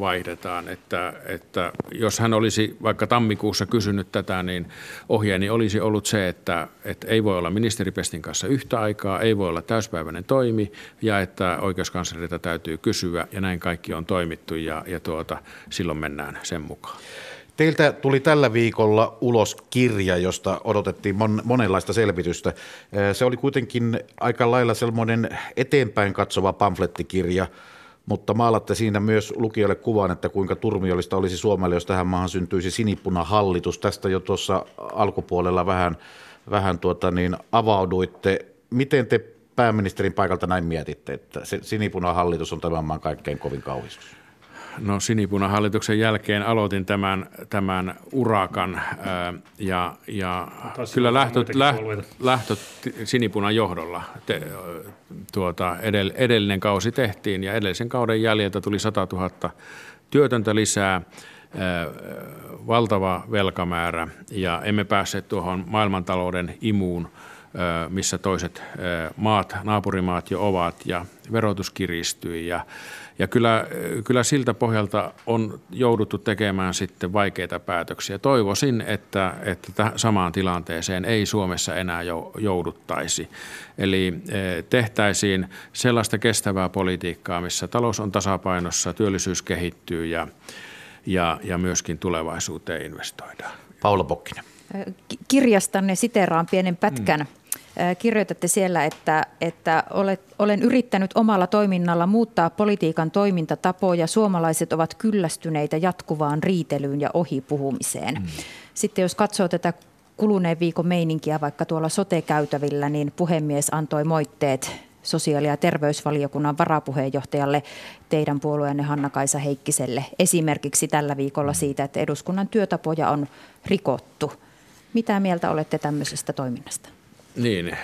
vaihdetaan. Että jos hän olisi vaikka tammikuussa kysynyt tätä, niin ohjeeni olisi ollut se, että ei voi olla ministeripestin kanssa yhtä aikaa, ei voi olla täyspäiväinen toimi ja että oikeuskanslerilta täytyy kysyä ja näin kaikki on toimittu ja silloin mennään sen mukaan. Teiltä tuli tällä viikolla ulos kirja, josta odotettiin monenlaista selvitystä. Se oli kuitenkin aika lailla sellainen eteenpäin katsova pamflettikirja, mutta maalatte siinä myös lukijoille kuvan, että kuinka turmiollista olisi Suomelle, jos tähän maahan syntyisi sinipunahallitus. Tästä jo tuossa alkupuolella vähän avauduitte. Miten te pääministerin paikalta näin mietitte, että se sinipunahallitus on tämän maan kaikkein kovin kauhistus? No sinipunahallituksen jälkeen aloitin tämän urakan ja kyllä lähtö sinipunan johdolla edellinen kausi tehtiin ja edellisen kauden jäljeltä tuli 100 000 työtöntä lisää, valtava velkamäärä ja emme päässeet tuohon maailmantalouden imuun, missä toiset maat, naapurimaat jo ovat ja verotus kiristyi ja kyllä siltä pohjalta on jouduttu tekemään sitten vaikeita päätöksiä. Toivoisin, että samaan tilanteeseen ei Suomessa enää jouduttaisi. Eli tehtäisiin sellaista kestävää politiikkaa, missä talous on tasapainossa, työllisyys kehittyy ja myöskin tulevaisuuteen investoidaan. Paula Pokkinen. Kirjastanne siteraan pienen pätkän. Kirjoitatte siellä, että olen yrittänyt omalla toiminnalla muuttaa politiikan toimintatapoja. Suomalaiset ovat kyllästyneitä jatkuvaan riitelyyn ja ohipuhumiseen. Sitten jos katsoo tätä kuluneen viikon meininkiä vaikka tuolla sote-käytävillä, niin puhemies antoi moitteet sosiaali- ja terveysvaliokunnan varapuheenjohtajalle, teidän puolueenne Hanna-Kaisa Heikkiselle, esimerkiksi tällä viikolla siitä, että eduskunnan työtapoja on rikottu. Mitä mieltä olette tämmöisestä toiminnasta? Niin,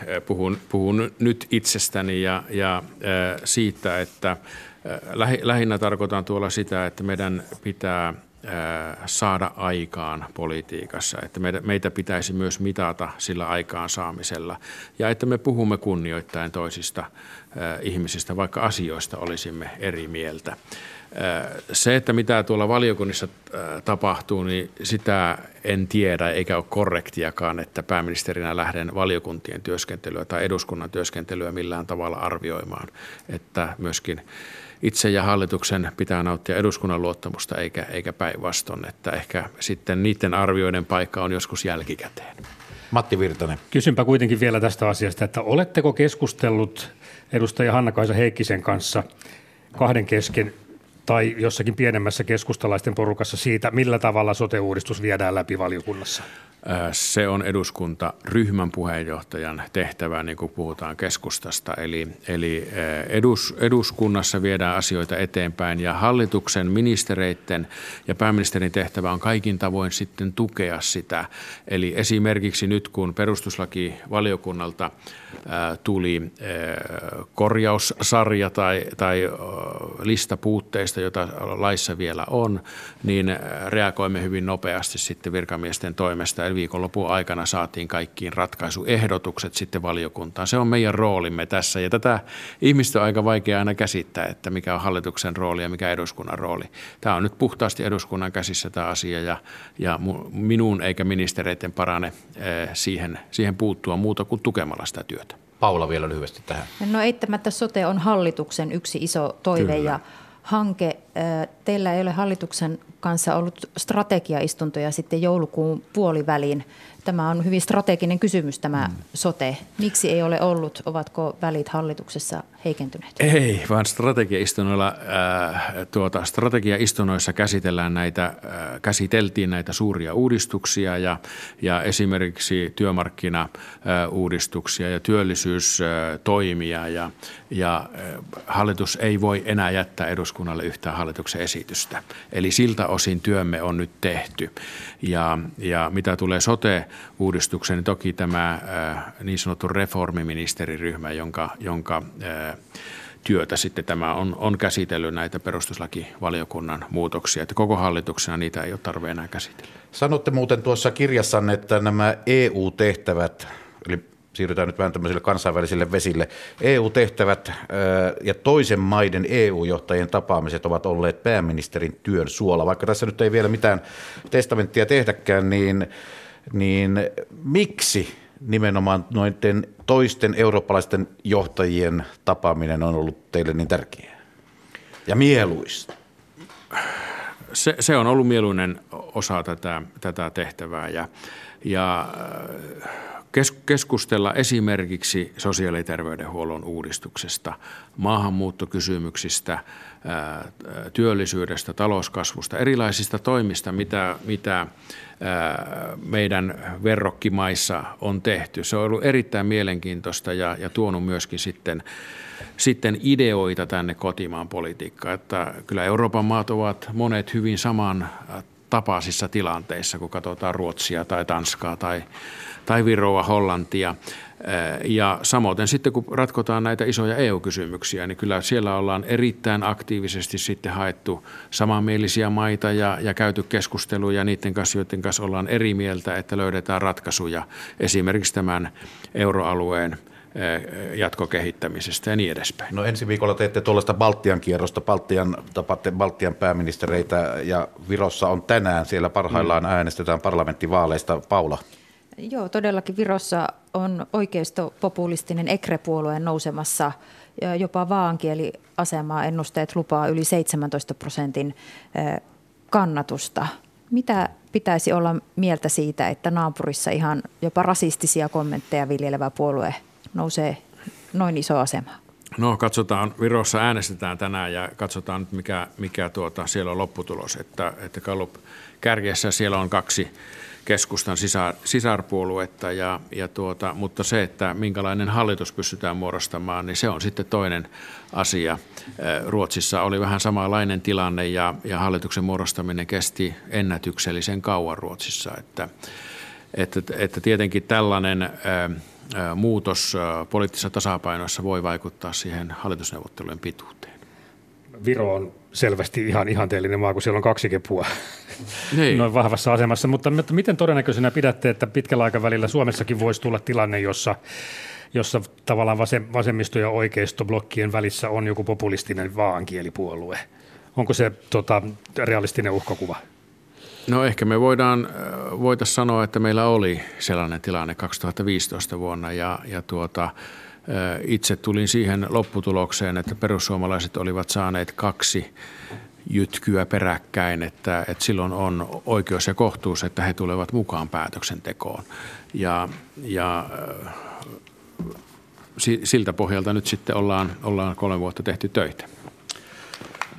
puhun nyt itsestäni ja siitä, että lähinnä tarkoitan tuolla sitä, että meidän pitää saada aikaan politiikassa, että meitä pitäisi myös mitata sillä aikaansaamisella ja että me puhumme kunnioittain toisista ihmisistä, vaikka asioista olisimme eri mieltä. Se, että mitä tuolla valiokunnissa tapahtuu, niin sitä en tiedä eikä ole korrektiakaan, että pääministerinä lähden valiokuntien työskentelyä tai eduskunnan työskentelyä millään tavalla arvioimaan, että myöskin itse ja hallituksen pitää nauttia eduskunnan luottamusta eikä päinvastoin, että ehkä sitten niiden arvioiden paikka on joskus jälkikäteen. Matti Virtanen. Kysynpä kuitenkin vielä tästä asiasta, että oletteko keskustellut edustaja Hanna-Kaisa Heikkisen kanssa kahden kesken tai jossakin pienemmässä keskustalaisten porukassa siitä, millä tavalla sote-uudistus viedään läpi valiokunnassa? Se on eduskuntaryhmän puheenjohtajan tehtävä, niin kuin puhutaan keskustasta. Eli eduskunnassa viedään asioita eteenpäin ja hallituksen, ministereiden ja pääministerin tehtävä on kaikin tavoin sitten tukea sitä. Eli esimerkiksi nyt, kun perustuslakivaliokunnalta tuli korjaussarja tai lista puutteista, jota laissa vielä on, niin reagoimme hyvin nopeasti sitten virkamiesten toimesta. Eli viikonlopun aikana saatiin kaikkiin ratkaisuehdotukset sitten valiokuntaan. Se on meidän roolimme tässä ja tätä ihmistä on aika vaikea aina käsittää, että mikä on hallituksen rooli ja mikä eduskunnan rooli. Tämä on nyt puhtaasti eduskunnan käsissä tämä asia ja minun eikä ministereiden parane siihen puuttua muuta kuin tukemalla sitä työtä. Paula vielä lyhyesti tähän. No eittämättä sote on hallituksen yksi iso toive Kyllä. ja hanke. Teillä ei ole hallituksen kanssa ollut strategiaistuntoja sitten joulukuun puoliväliin. Tämä on hyvin strateginen kysymys tämä sote. Miksi ei ole ollut? Ovatko välit hallituksessa heikentyneet? Ei, vaan strategiaistunnoissa käsiteltiin näitä suuria uudistuksia ja esimerkiksi työmarkkinauudistuksia ja työllisyystoimia. Ja hallitus ei voi enää jättää eduskunnalle yhtään hallituksen esitystä. Eli siltä osin työmme on nyt tehty. Ja mitä tulee sote-uudistukseen, niin toki tämä niin sanottu reformiministeriryhmä, jonka työtä sitten tämä on käsitellyt näitä perustuslakivaliokunnan muutoksia. Että koko hallituksena niitä ei ole tarve enää käsitellä. Sanotte muuten tuossa kirjassanne, että nämä EU-tehtävät, eli siirrytään nyt vähän tämmöisille kansainvälisille vesille. EU-tehtävät ja toisen maiden EU-johtajien tapaamiset ovat olleet pääministerin työn suola. Vaikka tässä nyt ei vielä mitään testamenttia tehdäkään, niin miksi nimenomaan noiden toisten eurooppalaisten johtajien tapaaminen on ollut teille niin tärkeää ja mieluista? Se on ollut mieluinen osa tätä tehtävää ja keskustella esimerkiksi sosiaali- ja terveydenhuollon uudistuksesta, maahanmuuttokysymyksistä, työllisyydestä, talouskasvusta, erilaisista toimista, mitä meidän verrokkimaissa on tehty. Se on ollut erittäin mielenkiintoista ja tuonut myöskin sitten ideoita tänne kotimaan politiikkaan, että kyllä Euroopan maat ovat monet hyvin saman tapaisissa tilanteissa, kun katsotaan Ruotsia tai Tanskaa tai Viroa, Hollantia. Ja samoin sitten, kun ratkotaan näitä isoja EU-kysymyksiä, niin kyllä siellä ollaan erittäin aktiivisesti sitten haettu samanmielisiä maita ja käyty keskusteluja niiden kanssa, joiden kanssa ollaan eri mieltä, että löydetään ratkaisuja esimerkiksi tämän euroalueen jatkokehittämisestä ja niin edespäin. No ensi viikolla teette tuollaista Baltian kierrosta, tapaatte Baltian pääministereitä ja Virossa on tänään, siellä parhaillaan äänestetään parlamenttivaaleista. Paula. Joo, todellakin Virossa on oikeistopopulistinen EKRE-puolue nousemassa jopa vaankieliasemaa, ennusteet lupaa yli 17% kannatusta. Mitä pitäisi olla mieltä siitä, että naapurissa ihan jopa rasistisia kommentteja viljelevä puolue nousee noin iso asema? No katsotaan, Virossa äänestetään tänään ja katsotaan nyt mikä siellä on lopputulos, että Gallup kärjessä siellä on kaksi keskustan sisarpuoluetta, mutta se, että minkälainen hallitus pystytään muodostamaan, niin se on sitten toinen asia. Ruotsissa oli vähän samanlainen tilanne ja hallituksen muodostaminen kesti ennätyksellisen kauan Ruotsissa, että tietenkin tällainen muutos poliittisessa tasapainossa voi vaikuttaa siihen hallitusneuvottelujen pituuteen. Viro on selvästi ihan ihanteellinen maa, kun siellä on kaksi kepua noin vahvassa asemassa. Mutta miten todennäköisenä pidätte, että pitkällä aikavälillä Suomessakin voisi tulla tilanne, jossa tavallaan vasemmisto- ja oikeistoblokkien välissä on joku populistinen vaankielipuolue? Onko se realistinen uhkakuva? No ehkä me voitaisiin sanoa, että meillä oli sellainen tilanne 2015 vuonna ja itse tulin siihen lopputulokseen, että perussuomalaiset olivat saaneet kaksi jytkyä peräkkäin, että silloin on oikeus ja kohtuus, että he tulevat mukaan päätöksentekoon. Ja siltä pohjalta nyt sitten ollaan 3 vuotta tehty töitä.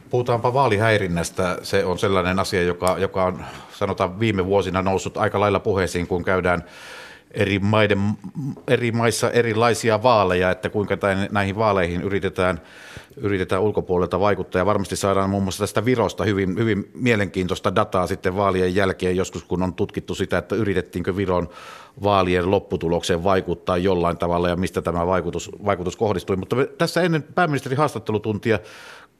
Puhutaanpa vaalihäirinnästä. Se on sellainen asia, joka on sanotaan viime vuosina noussut aika lailla puheisiin, kun käydään eri maissa erilaisia vaaleja, että kuinka näihin vaaleihin yritetään ulkopuolelta vaikuttaa. Ja varmasti saadaan muun muassa tästä Virosta hyvin mielenkiintoista dataa sitten vaalien jälkeen, joskus kun on tutkittu sitä, että yritettiinkö Viron vaalien lopputulokseen vaikuttaa jollain tavalla ja mistä tämä vaikutus kohdistui. Mutta tässä ennen pääministerin haastattelutuntia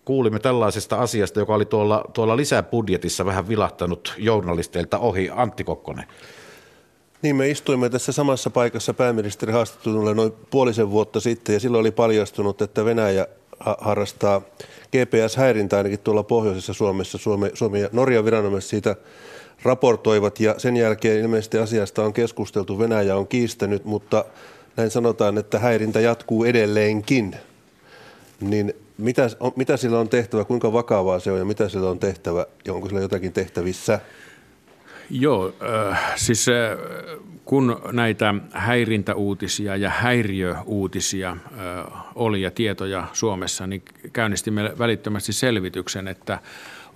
kuulimme tällaisesta asiasta, joka oli tuolla lisäbudjetissa vähän vilahtanut journalisteilta ohi. Antti Kokkonen. Niin, me istuimme tässä samassa paikassa pääministeri haastattelulla noin puolisen vuotta sitten, ja silloin oli paljastunut, että Venäjä harrastaa GPS-häirintää ainakin tuolla pohjoisessa Suomessa. Suomen ja Norjan viranomaiset siitä raportoivat, ja sen jälkeen ilmeisesti asiasta on keskusteltu. Venäjä on kiistänyt, mutta näin sanotaan, että häirintä jatkuu edelleenkin. Niin mitä sillä on tehtävä, kuinka vakavaa se on ja mitä sillä on tehtävä, ja onko sillä jotakin tehtävissä? Joo, siis kun näitä häirintäuutisia ja häiriöuutisia oli ja tietoja Suomessa, niin käynnistimme välittömästi selvityksen, että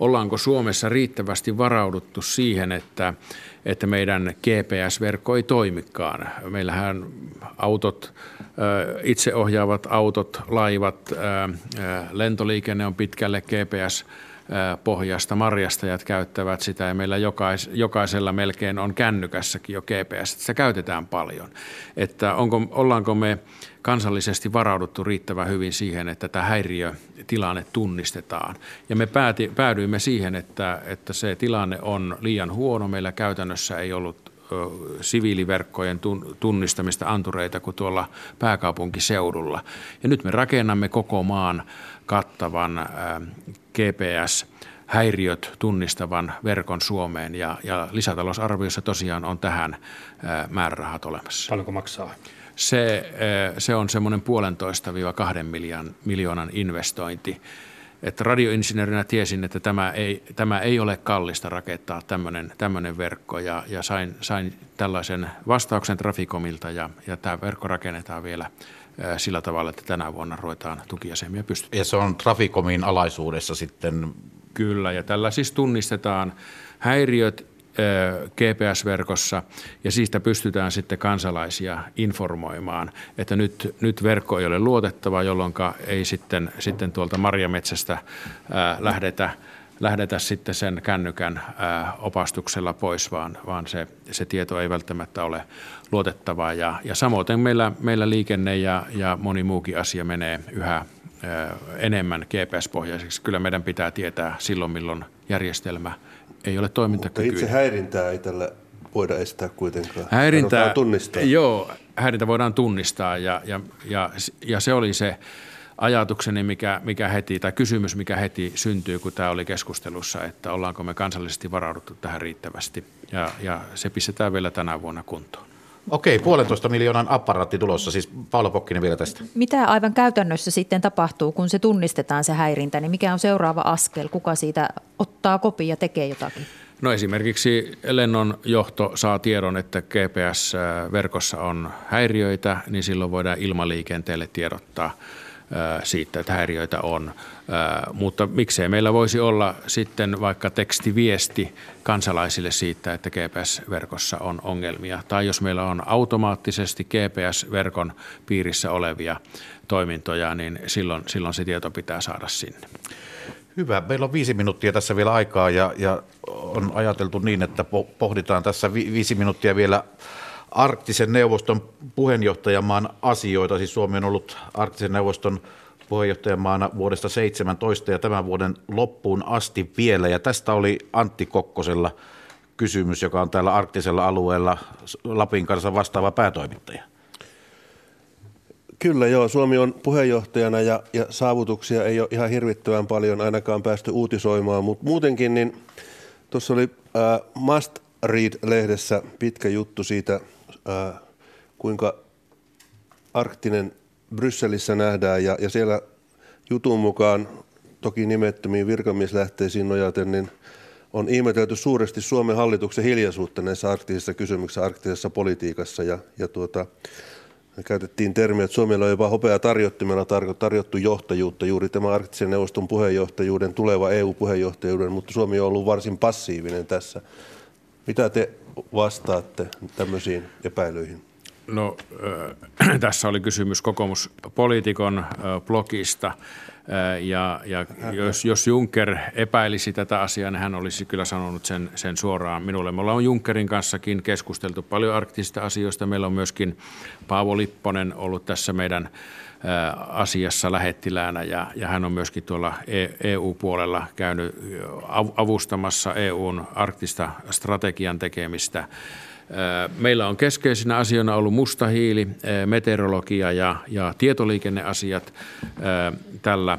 ollaanko Suomessa riittävästi varauduttu siihen, että meidän GPS-verkko ei toimikaan. Meillähän autot, itseohjaavat autot, laivat, lentoliikenne on pitkälle GPS pohjasta marjastajat käyttävät sitä, ja meillä jokaisella melkein on kännykässäkin jo GPS, sitä käytetään paljon. Että ollaanko me kansallisesti varauduttu riittävän hyvin siihen, että tämä häiriötilanne tunnistetaan. Ja me päädyimme siihen, että se tilanne on liian huono. Meillä käytännössä ei ollut siviiliverkkojen tunnistamista antureita kuin tuolla pääkaupunkiseudulla. Ja nyt me rakennamme koko maan kattavan GPS-häiriöt tunnistavan verkon Suomeen, ja lisätalousarviossa tosiaan on tähän määrärahat olemassa. Paljonko maksaa? Se on semmoinen 1,5–2 miljoonan investointi. Että radioinsinöörinä tiesin, että tämä ei ole kallista rakentaa tämmöinen verkko, ja sain tällaisen vastauksen Traficomilta, ja tämä verkko rakennetaan vielä sillä tavalla, että tänä vuonna ruvetaan tukiasemia pystytään. Ja se on Traficomin alaisuudessa sitten? Kyllä, ja tällä siis tunnistetaan häiriöt GPS-verkossa, ja siitä pystytään sitten kansalaisia informoimaan, että nyt verkko ei ole luotettava, jolloin ei sitten tuolta marjametsästä lähdetä sitten sen kännykän opastuksella pois, vaan se tieto ei välttämättä ole luotettavaa. Ja samoin meillä liikenne ja moni muukin asia menee yhä enemmän GPS-pohjaiseksi. Kyllä meidän pitää tietää silloin, milloin järjestelmä ei ole toimintakykyinen. Mutta itse häirintää ei tällä voida estää kuitenkaan. Häirintää, joo, häirintä voidaan tunnistaa, ja se oli se ajatukseni, kysymys, mikä heti syntyy, kun tämä oli keskustelussa, että ollaanko me kansallisesti varauduttu tähän riittävästi, ja se pistetään vielä tänä vuonna kuntoon. Okei, 1,5 miljoonan apparaatti tulossa, siis Paula Pokkinen vielä tästä. Mitä aivan käytännössä sitten tapahtuu, kun se tunnistetaan se häirintä, niin mikä on seuraava askel, kuka siitä ottaa kopin ja tekee jotakin? No esimerkiksi lennon johto saa tiedon, että GPS-verkossa on häiriöitä, niin silloin voidaan ilmaliikenteelle tiedottaa siitä, että häiriöitä on. Mutta miksei meillä voisi olla sitten vaikka tekstiviesti kansalaisille siitä, että GPS-verkossa on ongelmia. Tai jos meillä on automaattisesti GPS-verkon piirissä olevia toimintoja, niin silloin se tieto pitää saada sinne. Hyvä. Meillä on 5 minuuttia tässä vielä aikaa, ja on ajateltu niin, että pohditaan tässä 5 minuuttia vielä Arktisen neuvoston puheenjohtajamaan asioita. Siis Suomi on ollut Arktisen neuvoston puheenjohtajamaana vuodesta 2017 ja tämän vuoden loppuun asti vielä. Ja tästä oli Antti Kokkosella kysymys, joka on täällä arktisella alueella Lapin kansan vastaava päätoimittaja. Kyllä joo, Suomi on puheenjohtajana, ja saavutuksia ei ole ihan hirvittävän paljon ainakaan päästy uutisoimaan, mutta muutenkin niin tuossa oli Must Read-lehdessä pitkä juttu siitä, kuinka arktinen Brysselissä nähdään, ja siellä jutun mukaan, toki nimettömiin virkamieslähteisiin nojaten, niin on ihmetelty suuresti Suomen hallituksen hiljaisuutta näissä arktisissa kysymyksissä, arktisessa politiikassa, ja Me käytettiin termiä, että Suomella on jopa hopea tarjottimella tarjottu johtajuutta, juuri tämä arktisen neuvoston puheenjohtajuuden, tuleva EU-puheenjohtajuuden, mutta Suomi on ollut varsin passiivinen tässä. Mitä te vastaatte tämmöisiin epäilyihin? No, tässä oli kysymys kokoomuspoliitikon blogista, ja jos Juncker epäilisi tätä asiaa, niin hän olisi kyllä sanonut sen suoraan minulle. Me ollaan Junckerin kanssakin keskusteltu paljon arktisista asioista. Meillä on myöskin Paavo Lipponen ollut tässä meidän asiassa lähettiläänä, ja hän on myöskin tuolla EU-puolella käynyt avustamassa EUn arktista strategian tekemistä. Meillä on keskeisinä asioina ollut musta hiili, meteorologia ja tietoliikenneasiat tällä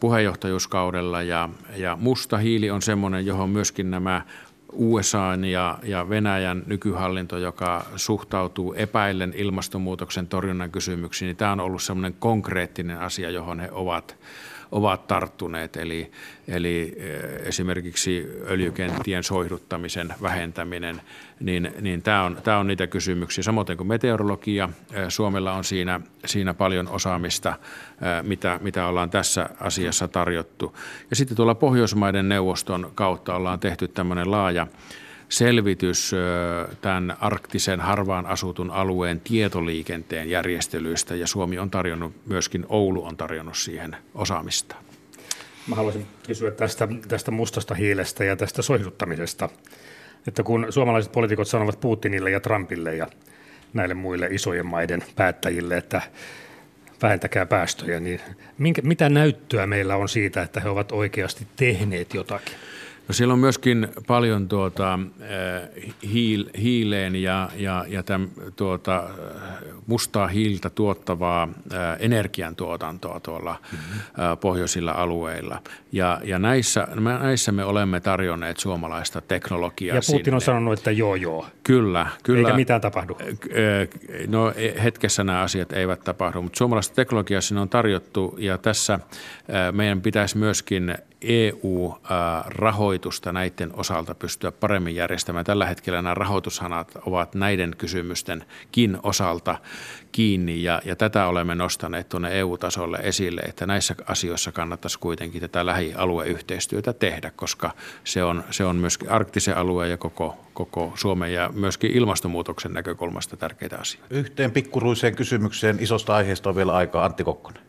puheenjohtajuuskaudella. Ja musta hiili on semmoinen, johon myöskin nämä USA:n ja Venäjän nykyhallinto, joka suhtautuu epäillen ilmastonmuutoksen torjunnan kysymyksiin, niin tämä on ollut semmoinen konkreettinen asia, johon he ovat tarttuneet, eli esimerkiksi öljykenttien soihduttamisen vähentäminen, niin tämä on niitä kysymyksiä. Samoin kuin meteorologia, Suomella on siinä paljon osaamista, mitä ollaan tässä asiassa tarjottu. Ja sitten tuolla Pohjoismaiden neuvoston kautta ollaan tehty tämmöinen laaja selvitys tämän arktisen harvaan asutun alueen tietoliikenteen järjestelyistä, ja Suomi on tarjonnut, myöskin Oulu on tarjonnut siihen osaamista. Mä haluaisin kysyä tästä mustasta hiilestä ja tästä soihduttamisesta, että kun suomalaiset poliitikot sanovat Putinille ja Trumpille ja näille muille isojen maiden päättäjille, että vähentäkää päästöjä, niin mitä näyttöä meillä on siitä, että he ovat oikeasti tehneet jotakin? No, siellä on myöskin paljon hiileen ja tämän, mustaa hiiltä tuottavaa energiantuotantoa tuolla pohjoisilla alueilla. Ja näissä me olemme tarjonneet suomalaista teknologiaa. Ja Putin sinne on sanonut, että joo. Kyllä. Eikä mitään tapahdu. No, hetkessä nämä asiat eivät tapahdu, mutta suomalaista teknologiaa sinne on tarjottu, ja tässä meidän pitäisi myöskin EU-rahoitusta näiden osalta pystyä paremmin järjestämään. Tällä hetkellä nämä rahoitushanat ovat näiden kysymystenkin osalta kiinni, ja tätä olemme nostaneet tuonne EU-tasolle esille, että näissä asioissa kannattaisi kuitenkin tätä lähialueyhteistyötä tehdä, koska se on myöskin arktisen alueen ja koko Suomen ja myöskin ilmastonmuutoksen näkökulmasta tärkeitä asioita. Yhteen pikkuruiseen kysymykseen isosta aiheesta on vielä aikaa. Antti Kokkonen.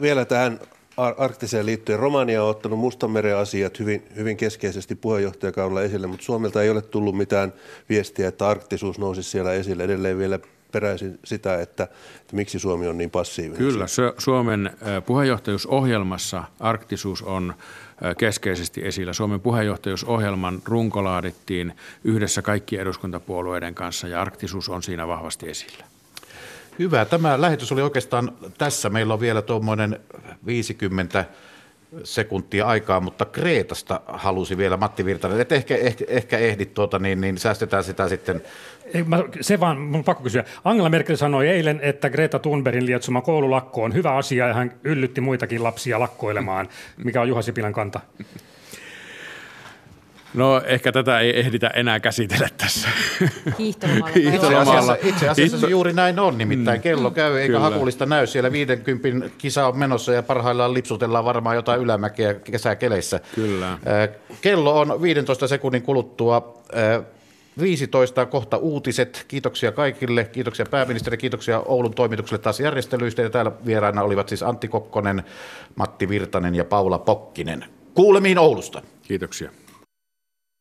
Vielä tähän arktiseen liittyen. Romania on ottanut Mustanmeren asiat hyvin keskeisesti puheenjohtajakaudella esille, mutta Suomelta ei ole tullut mitään viestiä, että arktisuus nousisi siellä esille. Edelleen vielä peräisin sitä, että miksi Suomi on niin passiivinen. Kyllä, Suomen puheenjohtajuusohjelmassa arktisuus on keskeisesti esillä. Suomen puheenjohtajuusohjelman runko laadittiin yhdessä kaikkien eduskuntapuolueiden kanssa, ja arktisuus on siinä vahvasti esillä. Hyvä. Tämä lähetys oli oikeastaan tässä. Meillä on vielä tuommoinen 50 sekuntia aikaa, mutta Kreetasta halusi vielä Matti Virtanen. Et ehkä ehdit säästetään sitä sitten. Mun on pakko kysyä. Angela Merkel sanoi eilen, että Greta Thunbergin lietsoma koululakko on hyvä asia, ja hän yllytti muitakin lapsia lakkoilemaan. Mikä on Juha Sipilän kanta? No, ehkä tätä ei ehditä enää käsitellä tässä. Hiihtolomalla. Itse asiassa se juuri näin on, nimittäin kello käy, eikä hakulista näy. Siellä 50 kisa on menossa, ja parhaillaan lipsutellaan varmaan jotain ylämäkeä kesäkeleissä. Kyllä. Kello on 15 sekunnin kuluttua 15, kohta uutiset. Kiitoksia kaikille, kiitoksia pääministeri, kiitoksia Oulun toimitukselle taas järjestelyistä. Ja täällä vieraina olivat siis Antti Kokkonen, Matti Virtanen ja Paula Pokkinen. Kuulemiin Oulusta. Kiitoksia.